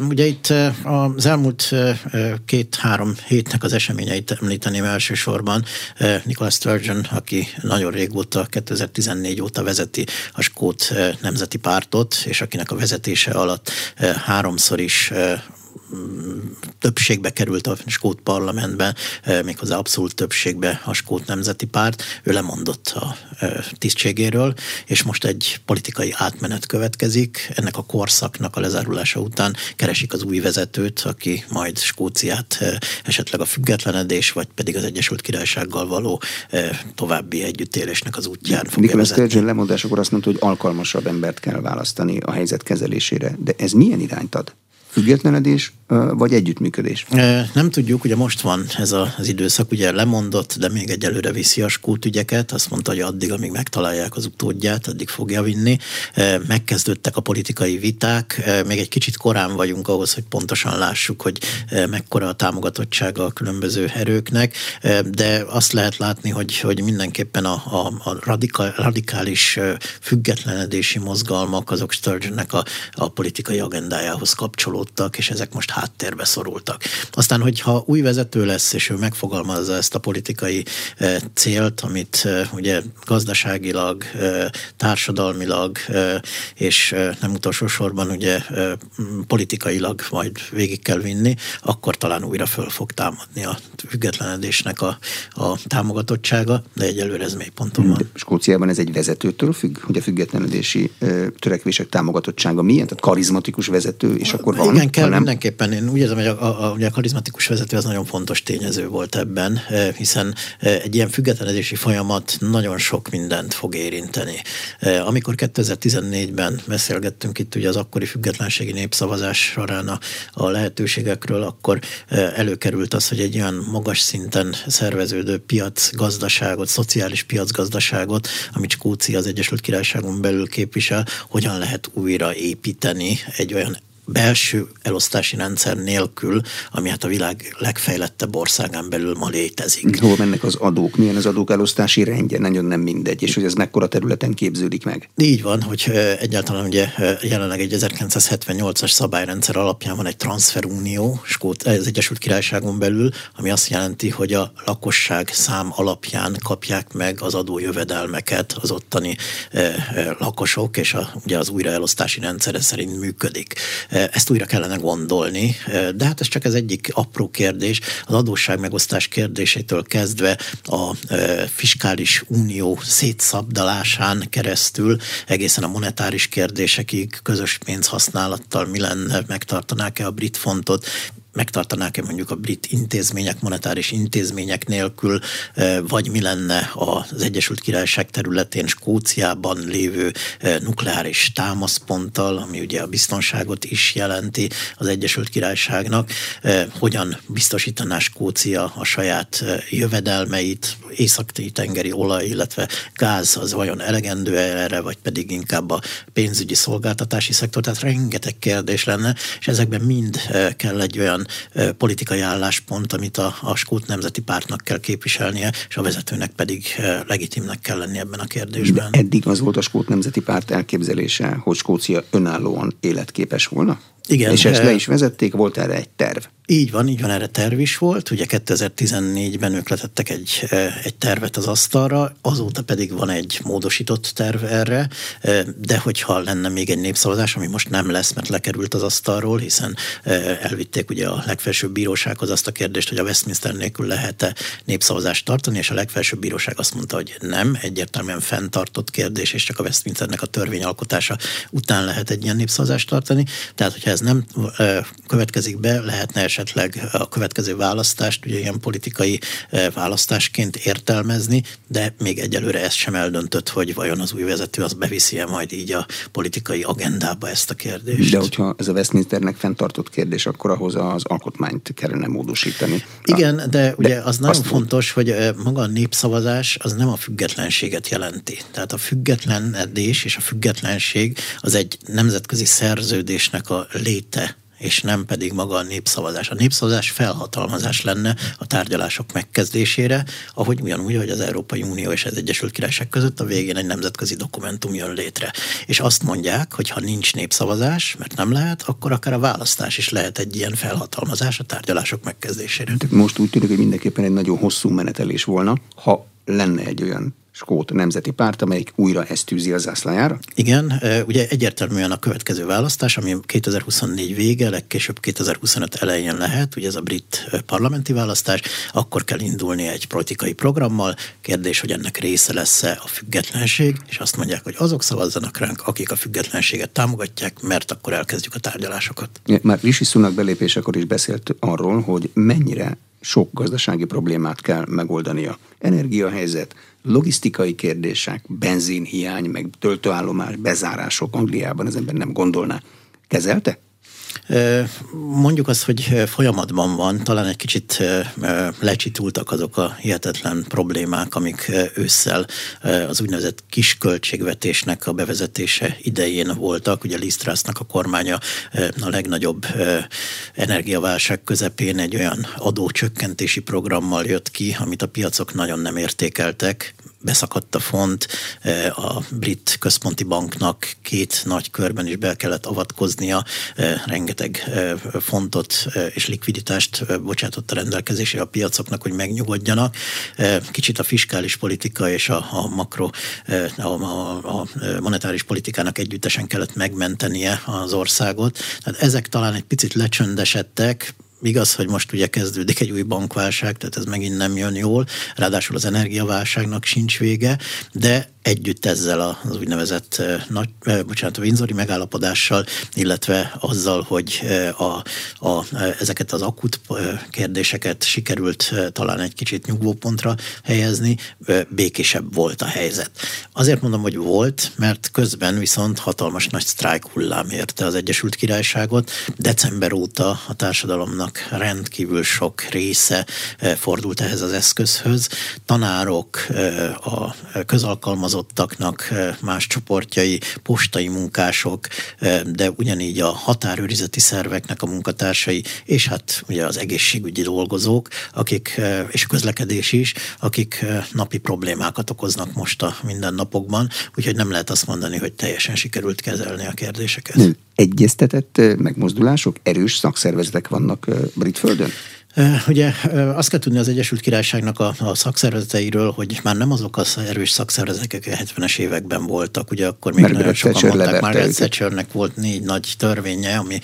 Ugye itt az elmúlt két-három hétnek az eseményeit említeném elsősorban. Nicola Sturgeon, aki nagyon régóta, kétezer-tizennégy óta vezeti a Skót Nemzeti Pártot, és akinek a vezetése alatt háromszor is többségbe került a skót parlamentbe, méghozzá abszolút többségbe a Skót Nemzeti Párt. Ő lemondott a tisztségéről, és most egy politikai átmenet következik. Ennek a korszaknak a lezárulása után keresik az új vezetőt, aki majd Skóciát esetleg a függetlenedés, vagy pedig az Egyesült Királysággal való további együttélésnek az útján fogja Nicola vezetni. Sturgeon lemondásakor azt mondta, hogy alkalmasabb embert kell választani a helyzet kezelésére, de ez milyen irányt ad? Függetlenedés vagy együttműködés? Nem tudjuk, ugye most van ez az időszak, ugye lemondott, de még egyelőre viszi a skót ügyeket, azt mondta, hogy addig, amíg megtalálják az utódját, addig fogja vinni. Megkezdődtek a politikai viták, még egy kicsit korán vagyunk ahhoz, hogy pontosan lássuk, hogy mekkora a támogatottsága a különböző erőknek, de azt lehet látni, hogy, hogy mindenképpen a, a, a radikál, radikális függetlenedési mozgalmak azok Sturgeonnek a, a politikai agendájához kapcsolódnak. elhúzódtak, és ezek most háttérbe szorultak. Aztán, hogyha új vezető lesz, és ő megfogalmazza ezt a politikai eh, célt, amit eh, ugye gazdaságilag, eh, társadalmilag, eh, és eh, nem utolsó sorban ugye eh, politikailag majd végig kell vinni, akkor talán újra föl fog támadni a függetlenedésnek a, a támogatottsága, de egyelőre ez mély ponton van. Skóciában ez egy vezetőtől függ, hogy a függetlenedési eh, törekvések támogatottsága milyen? Tehát karizmatikus vezető, és akkor van. Igen, kell, mindenképpen. Én úgy érzem, hogy a, a, a karizmatikus vezető az nagyon fontos tényező volt ebben, hiszen egy ilyen függetlenedési folyamat nagyon sok mindent fog érinteni. Amikor kétezer-tizennégyben beszélgettünk itt ugye az akkori függetlenségi népszavazás során a, a lehetőségekről, akkor előkerült az, hogy egy olyan magas szinten szerveződő piacgazdaságot, szociális piacgazdaságot, amit Skócia az Egyesült Királyságon belül képvisel, hogyan lehet újra építeni egy olyan belső elosztási rendszer nélkül, ami hát a világ legfejlettebb országán belül ma létezik. Hol mennek az adók? Milyen az adók elosztási rendje? Nagyon nem mindegy, és hogy ez mekkora területen képződik meg? Így van, hogy egyáltalán ugye jelenleg egy ezerkilencszázhetvennyolcas szabályrendszer alapján van egy transferunió Skót, az Egyesült Királyságon belül, ami azt jelenti, hogy a lakosság szám alapján kapják meg az adójövedelmeket az ottani lakosok, és a, ugye az újraelosztási rendszer szerint működik. Ezt újra kellene gondolni, de hát ez csak az egyik apró kérdés. Az adósságmegosztás kérdésétől kezdve a fiskális unió szétszabdalásán keresztül egészen a monetáris kérdésekig, közös pénzhasználattal mi lenne, megtartanák-e a brit fontot, megtartanák-e mondjuk a brit intézmények, monetáris intézmények nélkül, vagy mi lenne az Egyesült Királyság területén, Skóciában lévő nukleáris támaszponttal, ami ugye a biztonságot is jelenti az Egyesült Királyságnak, hogyan biztosítaná Skócia a saját jövedelmeit, észak-tengeri olaj, illetve gáz, az vajon elegendő erre, vagy pedig inkább a pénzügyi szolgáltatási szektor, tehát rengeteg kérdés lenne, és ezekben mind kell egy olyan politikai álláspont, amit a, a Skót Nemzeti Pártnak kell képviselnie, és a vezetőnek pedig legitimnek kell lenni ebben a kérdésben. De eddig az volt a Skót Nemzeti Párt elképzelése, hogy Skócia önállóan életképes volna? Igen. És ezt le is vezették, volt erre egy terv. Így van, így van, erre terv is volt. Ugye kétezer-tizennégyben ők letettek egy, egy tervet az asztalra, azóta pedig van egy módosított terv erre, de hogyha lenne még egy népszavazás, ami most nem lesz, mert lekerült az asztalról, hiszen elvitték ugye a legfelsőbb bírósághoz azt a kérdést, hogy a Westminster nélkül lehet-e népszavazást tartani, és a legfelsőbb bíróság azt mondta, hogy nem, egyértelműen fenntartott kérdés, és csak a Westminsternek a törvényalkotása után lehet egy ilyen népszavazást tartani. Tehát, hogyha ez nem következik be, lehetne esetleg a következő választást ugye ilyen politikai választásként értelmezni, de még egyelőre ezt sem eldöntött, hogy vajon az új vezető az beviszi-e majd így a politikai agendába ezt a kérdést. De hogyha ez a Westminsternek fenntartott kérdés, akkor ahhoz az alkotmányt kellene módosítani. Igen, de, de ugye az nagyon fontos, mond... hogy maga a népszavazás az nem a függetlenséget jelenti. Tehát a függetlenedés és a függetlenség az egy nemzetközi szerződésnek a léte, és nem pedig maga a népszavazás. A népszavazás felhatalmazás lenne a tárgyalások megkezdésére, ahogy ugyanúgy, hogy az Európai Unió és az Egyesült Királyság között a végén egy nemzetközi dokumentum jön létre. És azt mondják, hogy ha nincs népszavazás, mert nem lehet, akkor akár a választás is lehet egy ilyen felhatalmazás a tárgyalások megkezdésére. Most úgy tűnik, hogy mindenképpen egy nagyon hosszú menetelés volna, ha lenne egy olyan Skót Nemzeti Párt, amelyik újra ezt tűzi a zászlájára? Igen, ugye egyértelműen a következő választás, ami kétezer-huszonnégy vége, legkésőbb kétezer-huszonöt elején lehet, ugye ez a brit parlamenti választás, akkor kell indulni egy politikai programmal, kérdés, hogy ennek része lesz-e a függetlenség, és azt mondják, hogy azok szavazzanak ránk, akik a függetlenséget támogatják, mert akkor elkezdjük a tárgyalásokat. Már Rishi Sunak belépésekor is beszélt arról, hogy mennyire sok gazdasági problémát kell megoldania. Energiahelyzet, logisztikai kérdések, benzinhiány, meg töltőállomás, bezárások Angliában, az ember nem gondolná. Kezelte? Mondjuk azt, hogy folyamatban van, talán egy kicsit lecsitultak azok a hihetetlen problémák, amik ősszel az úgynevezett kisköltségvetésnek a bevezetése idején voltak. Ugye Liz Trussnak a kormánya a legnagyobb energiaválság közepén egy olyan adócsökkentési programmal jött ki, amit a piacok nagyon nem értékeltek, beszakadt a font, a brit központi banknak két nagy körben is be kellett avatkoznia, rengeteg fontot és likviditást bocsátott a rendelkezésére a piacoknak, hogy megnyugodjanak. Kicsit a fiskális politika és a, a makro, a, a, a monetáris politikának együttesen kellett megmentenie az országot. Tehát ezek talán egy picit lecsöndesedtek. Igaz, hogy most ugye kezdődik egy új bankválság, tehát ez megint nem jön jól, ráadásul az energiaválságnak sincs vége, de együtt ezzel az úgynevezett nagy, bocsánat, a Windsori megállapodással, illetve azzal, hogy a, a, ezeket az akut kérdéseket sikerült talán egy kicsit nyugvópontra helyezni, békésebb volt a helyzet. Azért mondom, hogy volt, mert közben viszont hatalmas nagy sztrájk hullám érte az Egyesült Királyságot. December óta a társadalomnak rendkívül sok része fordult ehhez az eszközhöz. Tanárok, a közalkalmazottak, más csoportjai, postai munkások, de ugyanígy a határőrizeti szerveknek a munkatársai, és hát ugye az egészségügyi dolgozók, akik, és közlekedés is, akik napi problémákat okoznak most a mindennapokban, úgyhogy nem lehet azt mondani, hogy teljesen sikerült kezelni a kérdéseket. Nem egyeztetett megmozdulások, erős szakszervezetek vannak brit földön? Ugye azt kell tudni az Egyesült Királyságnak a, a szakszervezeteiről, hogy már nem azok az erős szakszervezetek, akik a hetvenes években voltak, ugye akkor még nagyon sokan mondták, Margaret Thatchernek volt négy nagy törvénye, ami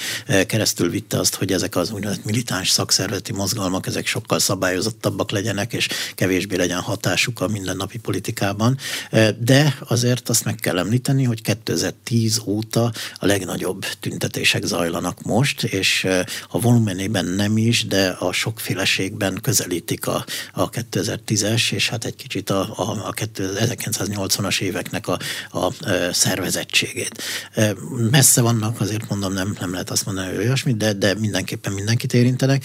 keresztül vitte azt, hogy ezek az úgynevezett militáns szakszervezeti mozgalmak, ezek sokkal szabályozottabbak legyenek, és kevésbé legyen hatásuk a mindennapi politikában. De azért azt meg kell említeni, hogy kétezer-tíz óta a legnagyobb tüntetések zajlanak most, és a volumenében nem is, de a sokféleségben közelítik a, a kétezer-tízes, és hát egy kicsit a, a, a ezerkilencszáznyolcvanas éveknek a, a, a szervezettségét. Messze vannak, azért mondom, nem, nem lehet azt mondani, hogy olyasmit, de, de mindenképpen mindenkit érintenek.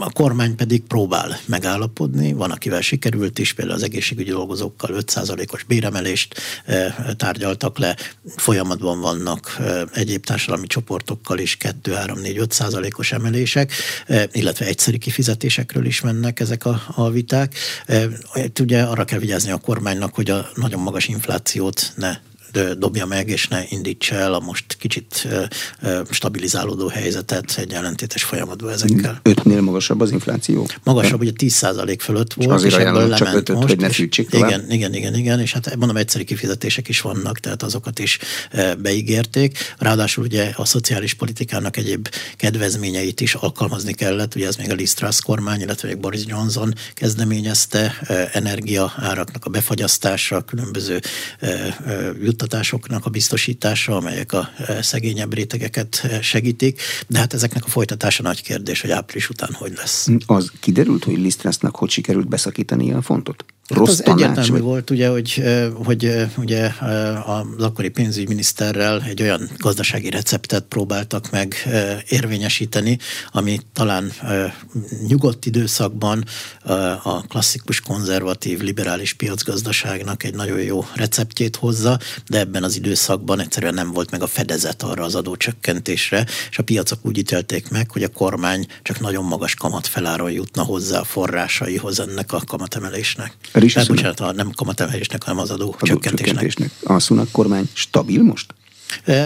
A kormány pedig próbál megállapodni, van akivel sikerült is, például az egészségügyi dolgozókkal öt százalékos béremelést tárgyaltak le, folyamatban vannak egyéb társadalmi csoportokkal is kettő, három, négy, öt százalékos emelések, illetve egyszeri kifizetésekről is mennek ezek a, a viták. Ugye arra kell vigyázni a kormánynak, hogy a nagyon magas inflációt ne dobja meg, és ne indítsa el a most kicsit stabilizálódó helyzetet egy ellentétes folyamatban ezekkel. ötnél magasabb az infláció? Magasabb, ugye tíz százalék fölött volt, és, azért és ebből lement ötöt, most. Hogy ne fűtsék tovább. Igen, igen, igen, igen, és hát mondom, egyszeri kifizetések is vannak, tehát azokat is beígérték. Ráadásul ugye a szociális politikának egyéb kedvezményeit is alkalmazni kellett, ugye ez még a Liz Truss kormány, illetve még Boris Johnson kezdeményezte, energia áraknak a befagyasztása, különböző juttatásoknak a biztosítása, amelyek a szegényebb rétegeket segítik, de hát ezeknek a folytatása nagy kérdés, hogy április után hogy lesz. Az kiderült, hogy Liz Trussnak hogy sikerült beszakítani a fontot? Rossz hát az tanács, egyértelmű vagy? Volt, ugye, hogy, hogy ugye, az akkori pénzügyminiszterrel egy olyan gazdasági receptet próbáltak meg érvényesíteni, ami talán nyugodt időszakban a klasszikus konzervatív, liberális piacgazdaságnak egy nagyon jó receptjét hozza, de ebben az időszakban egyszerűen nem volt meg a fedezet arra az adócsökkentésre, és a piacok úgy ítélték meg, hogy a kormány csak nagyon magas kamatfeláron jutna hozzá a forrásaihoz ennek a kamatemelésnek. Rishi Sunak. Bocsánat, nem kamatemelésnek, hanem az adó csökkentésnek. A Sunak kormány stabil most?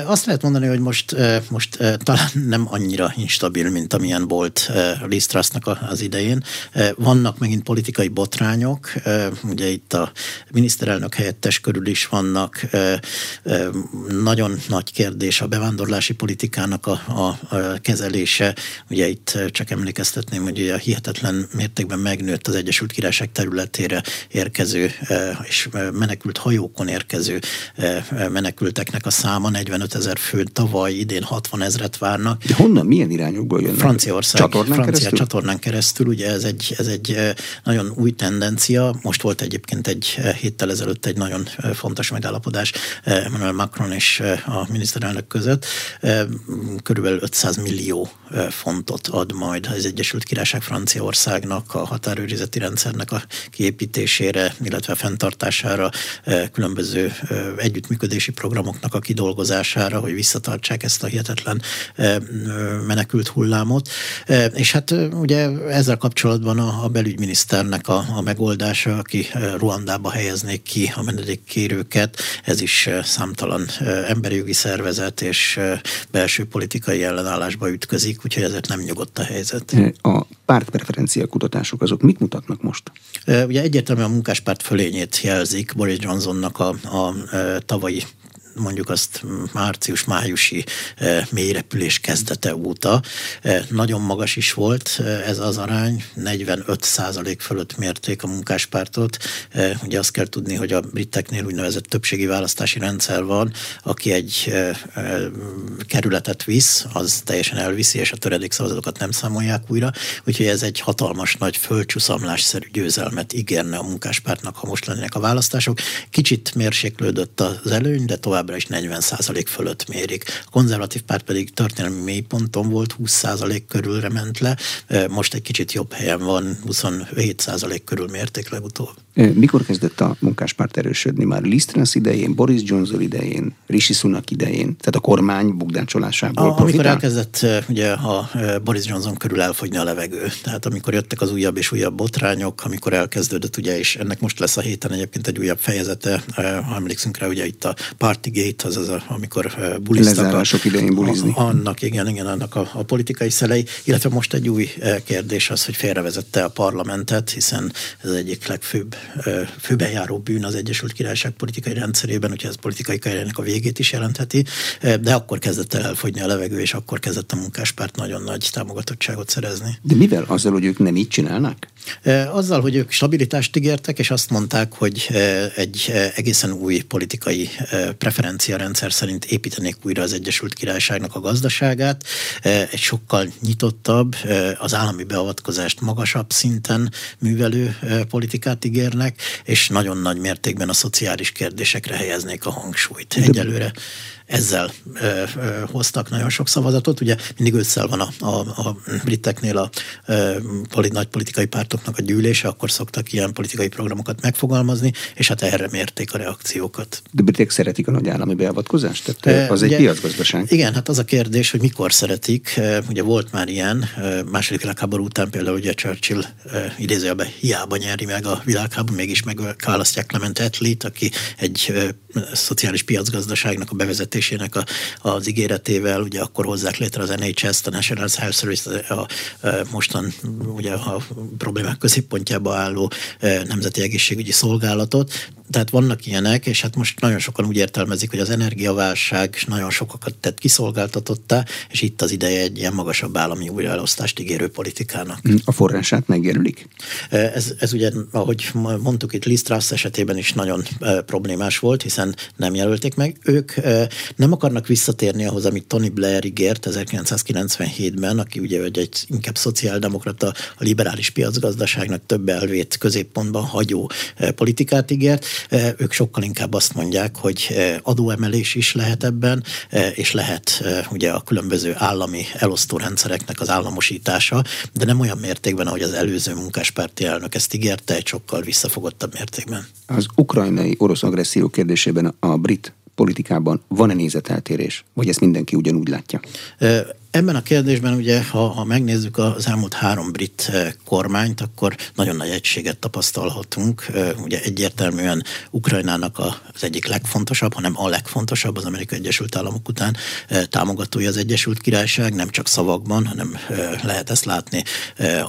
Azt lehet mondani, hogy most, most talán nem annyira instabil, mint amilyen volt Liz Trussnak az idején. Vannak megint politikai botrányok, ugye itt a miniszterelnök helyettes körül is vannak. Nagyon nagy kérdés a bevándorlási politikának a, a, a kezelése. Ugye itt csak emlékeztetném, hogy a hihetetlen mértékben megnőtt az Egyesült Királyság területére érkező és menekült hajókon érkező menekülteknek a száma. negyvenöt ezer fő tavaly, idén hatvan ezret várnak. De honnan, milyen irányokból jönnek? Franciaország, csatornán Francia keresztül? csatornán keresztül, ugye ez egy, ez egy nagyon új tendencia. Most volt egyébként egy héttel ezelőtt egy nagyon fontos megállapodás Emmanuel Macron és a miniszterelnök között. Körülbelül ötszáz millió fontot ad majd az Egyesült Királyság Franciaországnak, a határőrizeti rendszernek a kiépítésére, illetve a fenntartására, különböző együttműködési programoknak a kidolgozására, kidolgozására, hogy visszatartsák ezt a hihetetlen menekült hullámot. És hát ugye ezzel kapcsolatban a belügyminiszternek a, a megoldása, aki Ruandába helyeznék ki a menedékkérőket, ez is számtalan emberi jogi szervezet és belső politikai ellenállásba ütközik, úgyhogy ezért nem nyugodt a helyzet. A pártpreferencia kutatások azok mit mutatnak most? Ugye egyértelműen a munkáspárt fölényét jelzik Boris Johnsonnak a, a tavalyi, mondjuk azt március-májusi mélyrepülés kezdete óta. Nagyon magas is volt ez az arány, negyvenöt százalék fölött mérték a munkáspártot. Ugye azt kell tudni, hogy a briteknél úgynevezett többségi választási rendszer van, aki egy kerületet visz, az teljesen elviszi, és a töredékszavazatokat nem számolják újra, úgyhogy ez egy hatalmas nagy földcsúszamlásszerű győzelmet ígérne a munkáspártnak, ha most lennének a választások. Kicsit mérséklődött az előny, de tovább is negyven százalék fölött mérik. A konzervatív párt pedig történelmi mélyponton volt, húsz százalék körülre ment le, most egy kicsit jobb helyen van, huszonhét százalék körül mérték legutóbb. Mikor kezdett a munkáspárt erősödni? Már Liz Truss idején, Boris Johnson idején, Rishi Sunak idején, tehát a kormány bukdácsolásából profitál? Amikor elkezdett ugye a Boris Johnson körül elfogyni a levegő, tehát amikor jöttek az újabb és újabb botrányok, amikor elkezdődött, ugye, és ennek most lesz a héten egyébként egy újabb fejezete, ha emlékszünk rá, ugye itt a Partygate, az az, a, amikor buliztak. Lezárások idején bulizni. Annak, igen, igen, annak a, a politikai szelei, illetve most egy új kérdés az, hogy félrevezette a parlamentet, hiszen ez egyik legfőbb főbejáró bűn az Egyesült Királyság politikai rendszerében, úgyhogy ez politikai karriernek a végét is jelentheti, de akkor kezdett el elfogyni a levegő, és akkor kezdett a munkáspárt nagyon nagy támogatottságot szerezni. De mivel? Azzal, hogy ők nem így csinálnak? Azzal, hogy ők stabilitást ígértek, és azt mondták, hogy egy egészen új politikai preferencia rendszer szerint építenék újra az Egyesült Királyságnak a gazdaságát, egy sokkal nyitottabb, az állami beavatkozást magasabb szinten művelő politikát ígérnek, és nagyon nagy mértékben a szociális kérdésekre helyeznék a hangsúlyt. Egyelőre ezzel ö, ö, hoztak nagyon sok szavazatot. Ugye mindig ősszel van a, a, a briteknél a ö, poli, nagy politikai pártoknak a gyűlése, akkor szoktak ilyen politikai programokat megfogalmazni, és hát erre mérték a reakciókat. De britek szeretik a nagy állami beavatkozást? Tehát az e, egy ugye, piacgazdaság. Igen, hát az a kérdés, hogy mikor szeretik. Ugye volt már ilyen, második világháború után például ugye Churchill idézőjelben hiába nyeri meg a világháború, mégis megválasztják Clement Attlee-t, aki egy szociális piacgazdaságnak a bevezetés A, az ígéretével, ugye akkor hozzák létre az en há es-t, a National Health Service, a, a mostan ugye a problémák középpontjába álló nemzeti egészségügyi szolgálatot. Tehát vannak ilyenek, és hát most nagyon sokan úgy értelmezik, hogy az energiaválság nagyon sokakat tett kiszolgáltatottá, és itt az ideje egy ilyen magasabb állami újraelosztást ígérő politikának. A forrását megjelölik? Ez, ez ugye, ahogy mondtuk itt, Liz Truss esetében is nagyon problémás volt, hiszen nem jelölték meg. Ők nem akarnak visszatérni ahhoz, amit Tony Blair ígért ezerkilencszázkilencvenhétben, aki ugye egy inkább szociáldemokrata, a liberális piacgazdaságnak több elvét középpontban hagyó politikát ígért. Ők sokkal inkább azt mondják, hogy adóemelés is lehet ebben, és lehet ugye a különböző állami elosztó rendszereknek az államosítása, de nem olyan mértékben, ahogy az előző munkáspárti elnök ezt ígérte, egy sokkal visszafogottabb mértékben. Az ukrajnai orosz agresszió kérdésében a brit politikában van-e nézeteltérés, vagy ezt mindenki ugyanúgy látja? E- Ebben a kérdésben ugye, ha, ha megnézzük az elmúlt három brit kormányt, akkor nagyon nagy egységet tapasztalhatunk. Ugye egyértelműen Ukrajnának az egyik legfontosabb, hanem a legfontosabb az Amerikai Egyesült Államok után támogatója az Egyesült Királyság, nem csak szavakban, hanem lehet ezt látni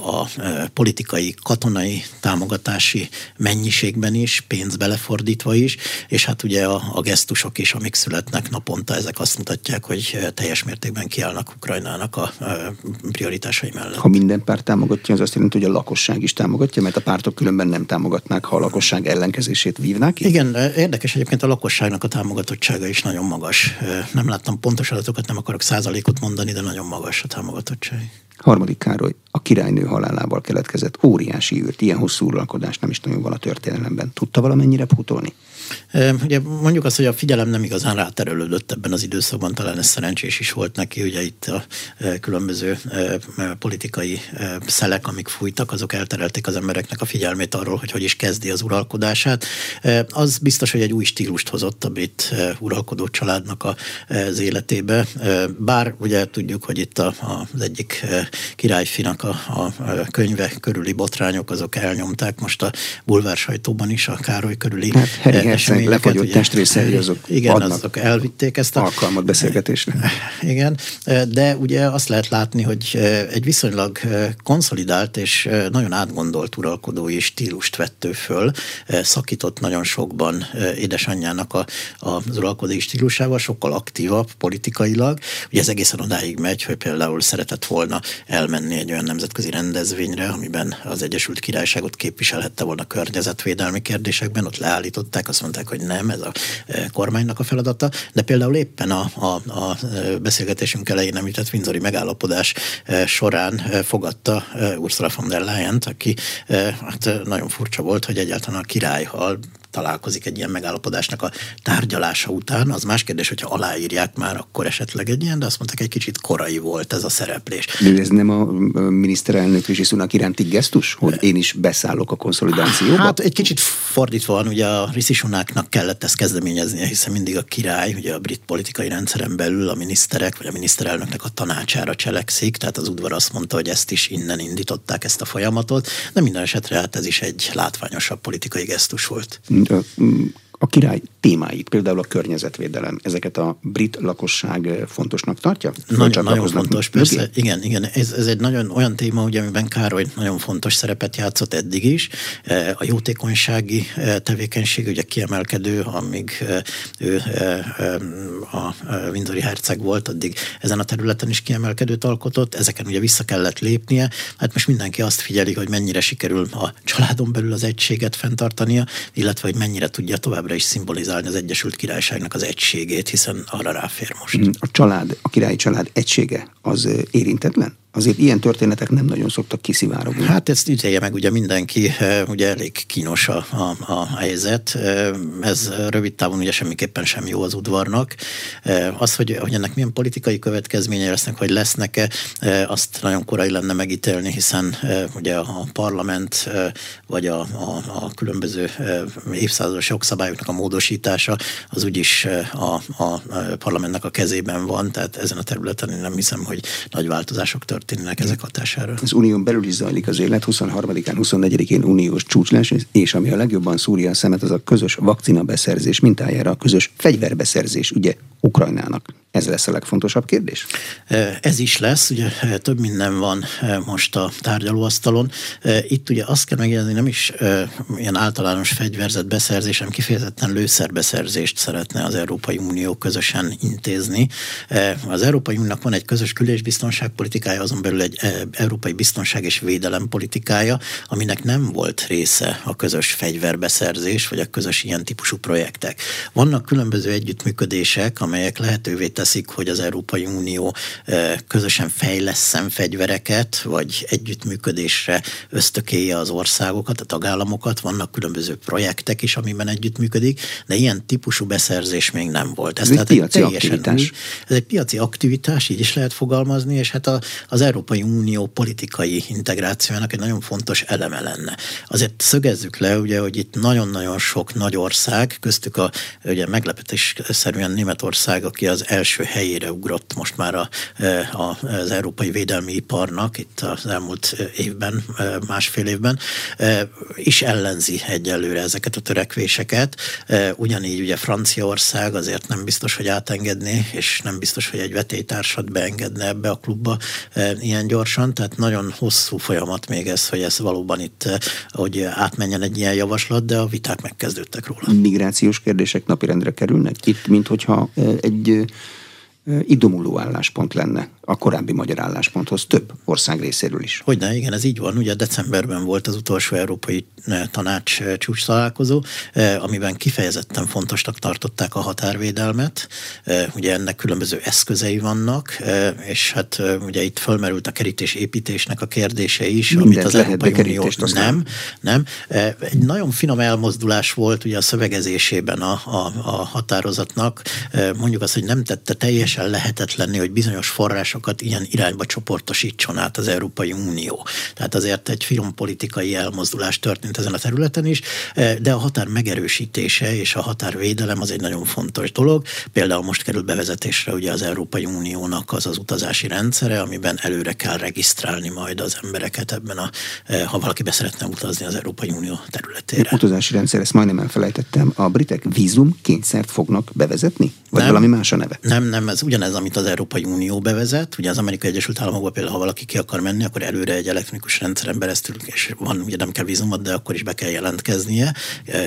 a politikai, katonai támogatási mennyiségben is, pénz belefordítva is, és hát ugye a, a gesztusok is, amik születnek naponta, ezek azt mutatják, hogy teljes mértékben kiállnak Ukrajnának a prioritásai mellett. Ha minden párt támogatja, az azt jelenti, hogy a lakosság is támogatja, mert a pártok különben nem támogatnák, ha a lakosság ellenkezését vívnák? Így? Igen, érdekes egyébként a lakosságnak a támogatottsága is nagyon magas. Nem láttam pontos adatokat, nem akarok százalékot mondani, de nagyon magas a támogatottság. Harmadik Károly a királynő halálával keletkezett óriási űrt, ilyen hosszú uralkodást nem is nagyon van a történelemben. Tudta valamennyire pótolni? Ugye mondjuk azt, hogy a figyelem nem igazán ráterülődött ebben az időszakban, talán ez szerencsés is volt neki, ugye itt a különböző politikai szelek, amik fújtak, azok elterelték az embereknek a figyelmét arról, hogy hogy is kezdi az uralkodását. Az biztos, hogy egy új stílust hozott a brit uralkodó családnak az életébe, bár ugye tudjuk, hogy itt az egyik királyfinak a, a könyve körüli botrányok, azok elnyomták most a bulvár sajtóban is a Károly körüli hát, eseményeket. Lefagyott testrészei, azok igen, azok elvitték ezt a alkalmat beszélgetésre. Igen, de ugye azt lehet látni, hogy egy viszonylag konszolidált és nagyon átgondolt uralkodói stílust vett ő föl, szakított nagyon sokban édesanyjának a, az uralkodói stílusával, sokkal aktívabb politikailag. Ugye ez egészen odáig megy, hogy például szeretett volna elmenni egy olyan nemzetközi rendezvényre, amiben az Egyesült Királyságot képviselhette volna környezetvédelmi kérdésekben, ott leállították, azt mondták, hogy nem, ez a kormánynak a feladata, de például éppen a, a, a beszélgetésünk elején említett Windsori megállapodás során fogadta Ursula von der Leyent, aki hát nagyon furcsa volt, hogy egyáltalán a királyhal találkozik egy ilyen megállapodásnak a tárgyalása után. Az más kérdés, hogyha aláírják már, akkor esetleg egy ilyen, de azt mondták, egy kicsit korai volt ez a szereplés. De ez nem a miniszterelnök Rishi Sunak iránti gesztus, hogy én is beszállok a konszolidációba? Hát egy kicsit fordítva van, ugye a Rishi Sunaknak kellett ezt kezdeményeznie, hiszen mindig a király, ugye a brit politikai rendszeren belül a miniszterek, vagy a miniszterelnöknek a tanácsára cselekszik, tehát az udvar azt mondta, hogy ezt is innen indították, ezt a folyamatot, de minden esetre hát ez is egy látványosabb politikai gesztus volt. A király témáit, például a környezetvédelem, ezeket a brit lakosság fontosnak tartja? Nagyon, nagyon fontos, persze. Mögé? Igen, igen. Ez, ez egy nagyon olyan téma, ugye, amiben Károly nagyon fontos szerepet játszott eddig is. A jótékonysági tevékenység, ugye kiemelkedő, amíg ő a Windsori herceg volt, addig ezen a területen is kiemelkedőt alkotott, ezeken ugye vissza kellett lépnie. Hát most mindenki azt figyeli, hogy mennyire sikerül a családon belül az egységet fenntartania, illetve hogy mennyire tudja továbbra is szimbolizálni az Egyesült Királyságnak az egységét, hiszen arra ráfér most. A család, a királyi család egysége az érintetlen? Azért ilyen történetek nem nagyon szoktak kiszivárogni. Hát ezt ütelje meg ugye mindenki, ugye elég kínos a, a, a helyzet. Ez rövid távon ugye semmiképpen sem jó az udvarnak. Az, hogy, hogy ennek milyen politikai következményei lesznek, hogy lesznek-e, azt nagyon korai lenne megítélni, hiszen ugye a parlament vagy a, a, a különböző évszázados jogszabályoknak a módosítása, az úgyis a, a parlamentnek a kezében van, tehát ezen a területen én nem hiszem, hogy nagy változások történnek. Tényleg ezek hatására. Az unión belül is zajlik az élet, huszonharmadikán, huszonnegyedikén uniós csúcs lesz, és ami a legjobban szúrja a szemet, az a közös vakcinabeszerzés mintájára, a közös fegyverbeszerzés, ugye Ukrajnának. Ez lesz a legfontosabb kérdés? Ez is lesz, ugye több minden van most a tárgyalóasztalon. Itt ugye azt kell megjegyezni, nem is ilyen általános fegyverzetbeszerzés, hanem kifejezetten lőszerbeszerzést szeretne az Európai Unió közösen intézni. Az Európai Uniónak van egy közös kül- és biztonságpolitikája, azon belül egy európai biztonság és védelem politikája, aminek nem volt része a közös fegyverbeszerzés, vagy a közös ilyen típusú projektek. Vannak különböző együttműködések, amelyek lehetővé teszik, hogy az Európai Unió közösen fejlesszen fegyvereket, vagy együttműködésre ösztökélje az országokat, a tagállamokat, vannak különböző projektek is, amiben együttműködik, de ilyen típusú beszerzés még nem volt. Ez, ez egy piaci aktivitás. Új, ez egy piaci aktivitás, így is lehet fogalmazni, és hát a, az Európai Unió politikai integrációjának egy nagyon fontos eleme lenne. Azért szögezzük le, ugye, hogy itt nagyon-nagyon sok nagy ország, köztük a ugye, meglepetésszerűen Németország, aki az első helyére ugrott most már a, a, az európai védelmi iparnak itt az elmúlt évben, másfél évben, is ellenzi egyelőre ezeket a törekvéseket. Ugyanígy ugye Franciaország azért nem biztos, hogy átengedné, és nem biztos, hogy egy vetélytársat beengedne ebbe a klubba ilyen gyorsan, tehát nagyon hosszú folyamat még ez, hogy ez valóban itt, hogy átmenjen egy ilyen javaslat, de a viták megkezdődtek róla. Migrációs kérdések napirendre kerülnek itt, mint hogyha egy idomuló álláspont lenne a korábbi magyar állásponthoz több ország részéről is. Hogyne, igen, ez így van. Ugye decemberben volt az utolsó európai tanács csúcs találkozó, amiben kifejezetten fontosnak tartották a határvédelmet. Ugye ennek különböző eszközei vannak, és hát ugye itt fölmerült a kerítés építésnek a kérdése is, mindent amit az Európai Unió nem, nem. Egy nagyon finom elmozdulás volt ugye a szövegezésében a, a, a határozatnak. Mondjuk azt, hogy nem tette teljesen lehetetlenné, hogy bizonyos forrásokat ilyen irányba csoportosítson át az Európai Unió. Tehát azért egy finom politikai elmozdulás történt ezen a területen is, de a határ megerősítése és a határvédelem az egy nagyon fontos dolog. Például most került bevezetésre ugye az Európai Uniónak az az utazási rendszere, amiben előre kell regisztrálni majd az embereket ebben a, ha valaki be szeretne utazni az Európai Unió területére. A utazási rendszer, ezt majdnem elfelejtettem, a britek vízum kényszert fognak bevezetni? Vagy nem, valami más a neve? Nem, nem, ez ugyanez, amit az Európai Unió bevezet. Ugye az Amerikai Egyesült Államokban például, ha valaki ki akar menni, akkor előre egy elektronikus rendszeren keresztül, és van, ugye nem kell vízumot, de akkor is be kell jelentkeznie,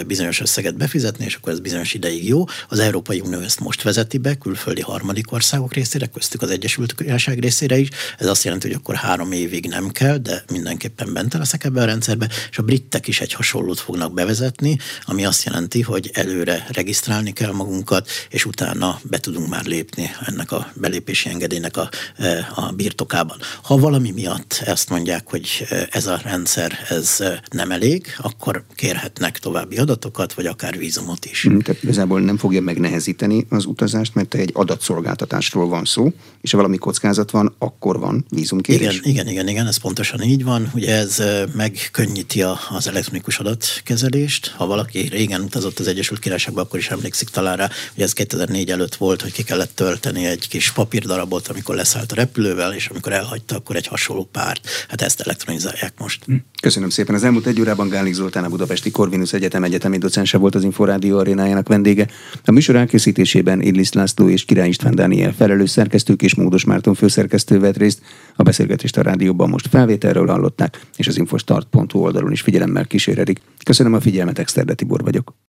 bizonyos összeget befizetni, és akkor ez bizonyos ideig jó. Az Európai Unió ezt most vezeti be, külföldi harmadik országok részére, köztük az Egyesült Királyság részére is. Ez azt jelenti, hogy akkor három évig nem kell, de mindenképpen bent leszek ebben a rendszerben, és a britek is egy hasonlót fognak bevezetni, ami azt jelenti, hogy előre regisztrálni kell magunkat, és utána be tudunk már lépni ennek a belépési engedélynek a, a birtokában. Ha valami miatt ezt mondják, hogy ez a rendszer ez nem elég, akkor kérhetnek további adatokat, vagy akár vízumot is. Tehát igazából nem fogja megnehezíteni az utazást, mert egy adatszolgáltatásról van szó, és ha valami kockázat van, akkor van vízumkérés. Igen, igen, igen, igen, ez pontosan így van. Ugye ez megkönnyíti az elektronikus adatkezelést. Ha valaki régen utazott az Egyesült Királyságba, akkor is emlékszik talán rá, hogy ez kétezer-négy előtt volt, hogy ki kellett tölteni egy kis papírdarabot, amikor leszállt a repülővel, és amikor elhagyta, akkor egy hasonló párt. Hát ezt elektronizálják most. Köszönöm szépen. Az elmúlt egy órában Gálik Zoltán, a Budapesti Corvinus Egyetem egyetemi docense volt az Inforádió arénájának vendége. A műsor elkészítésében Illis László és Király István Dániel felelős szerkesztők és Módos Márton főszerkesztő vett részt. A beszélgetést a rádióban most felvételről hallották, és az infostart pont hu oldalon is figyelemmel kísérelik. Köszönöm a figyelmet, Exterde Tibor vagyok.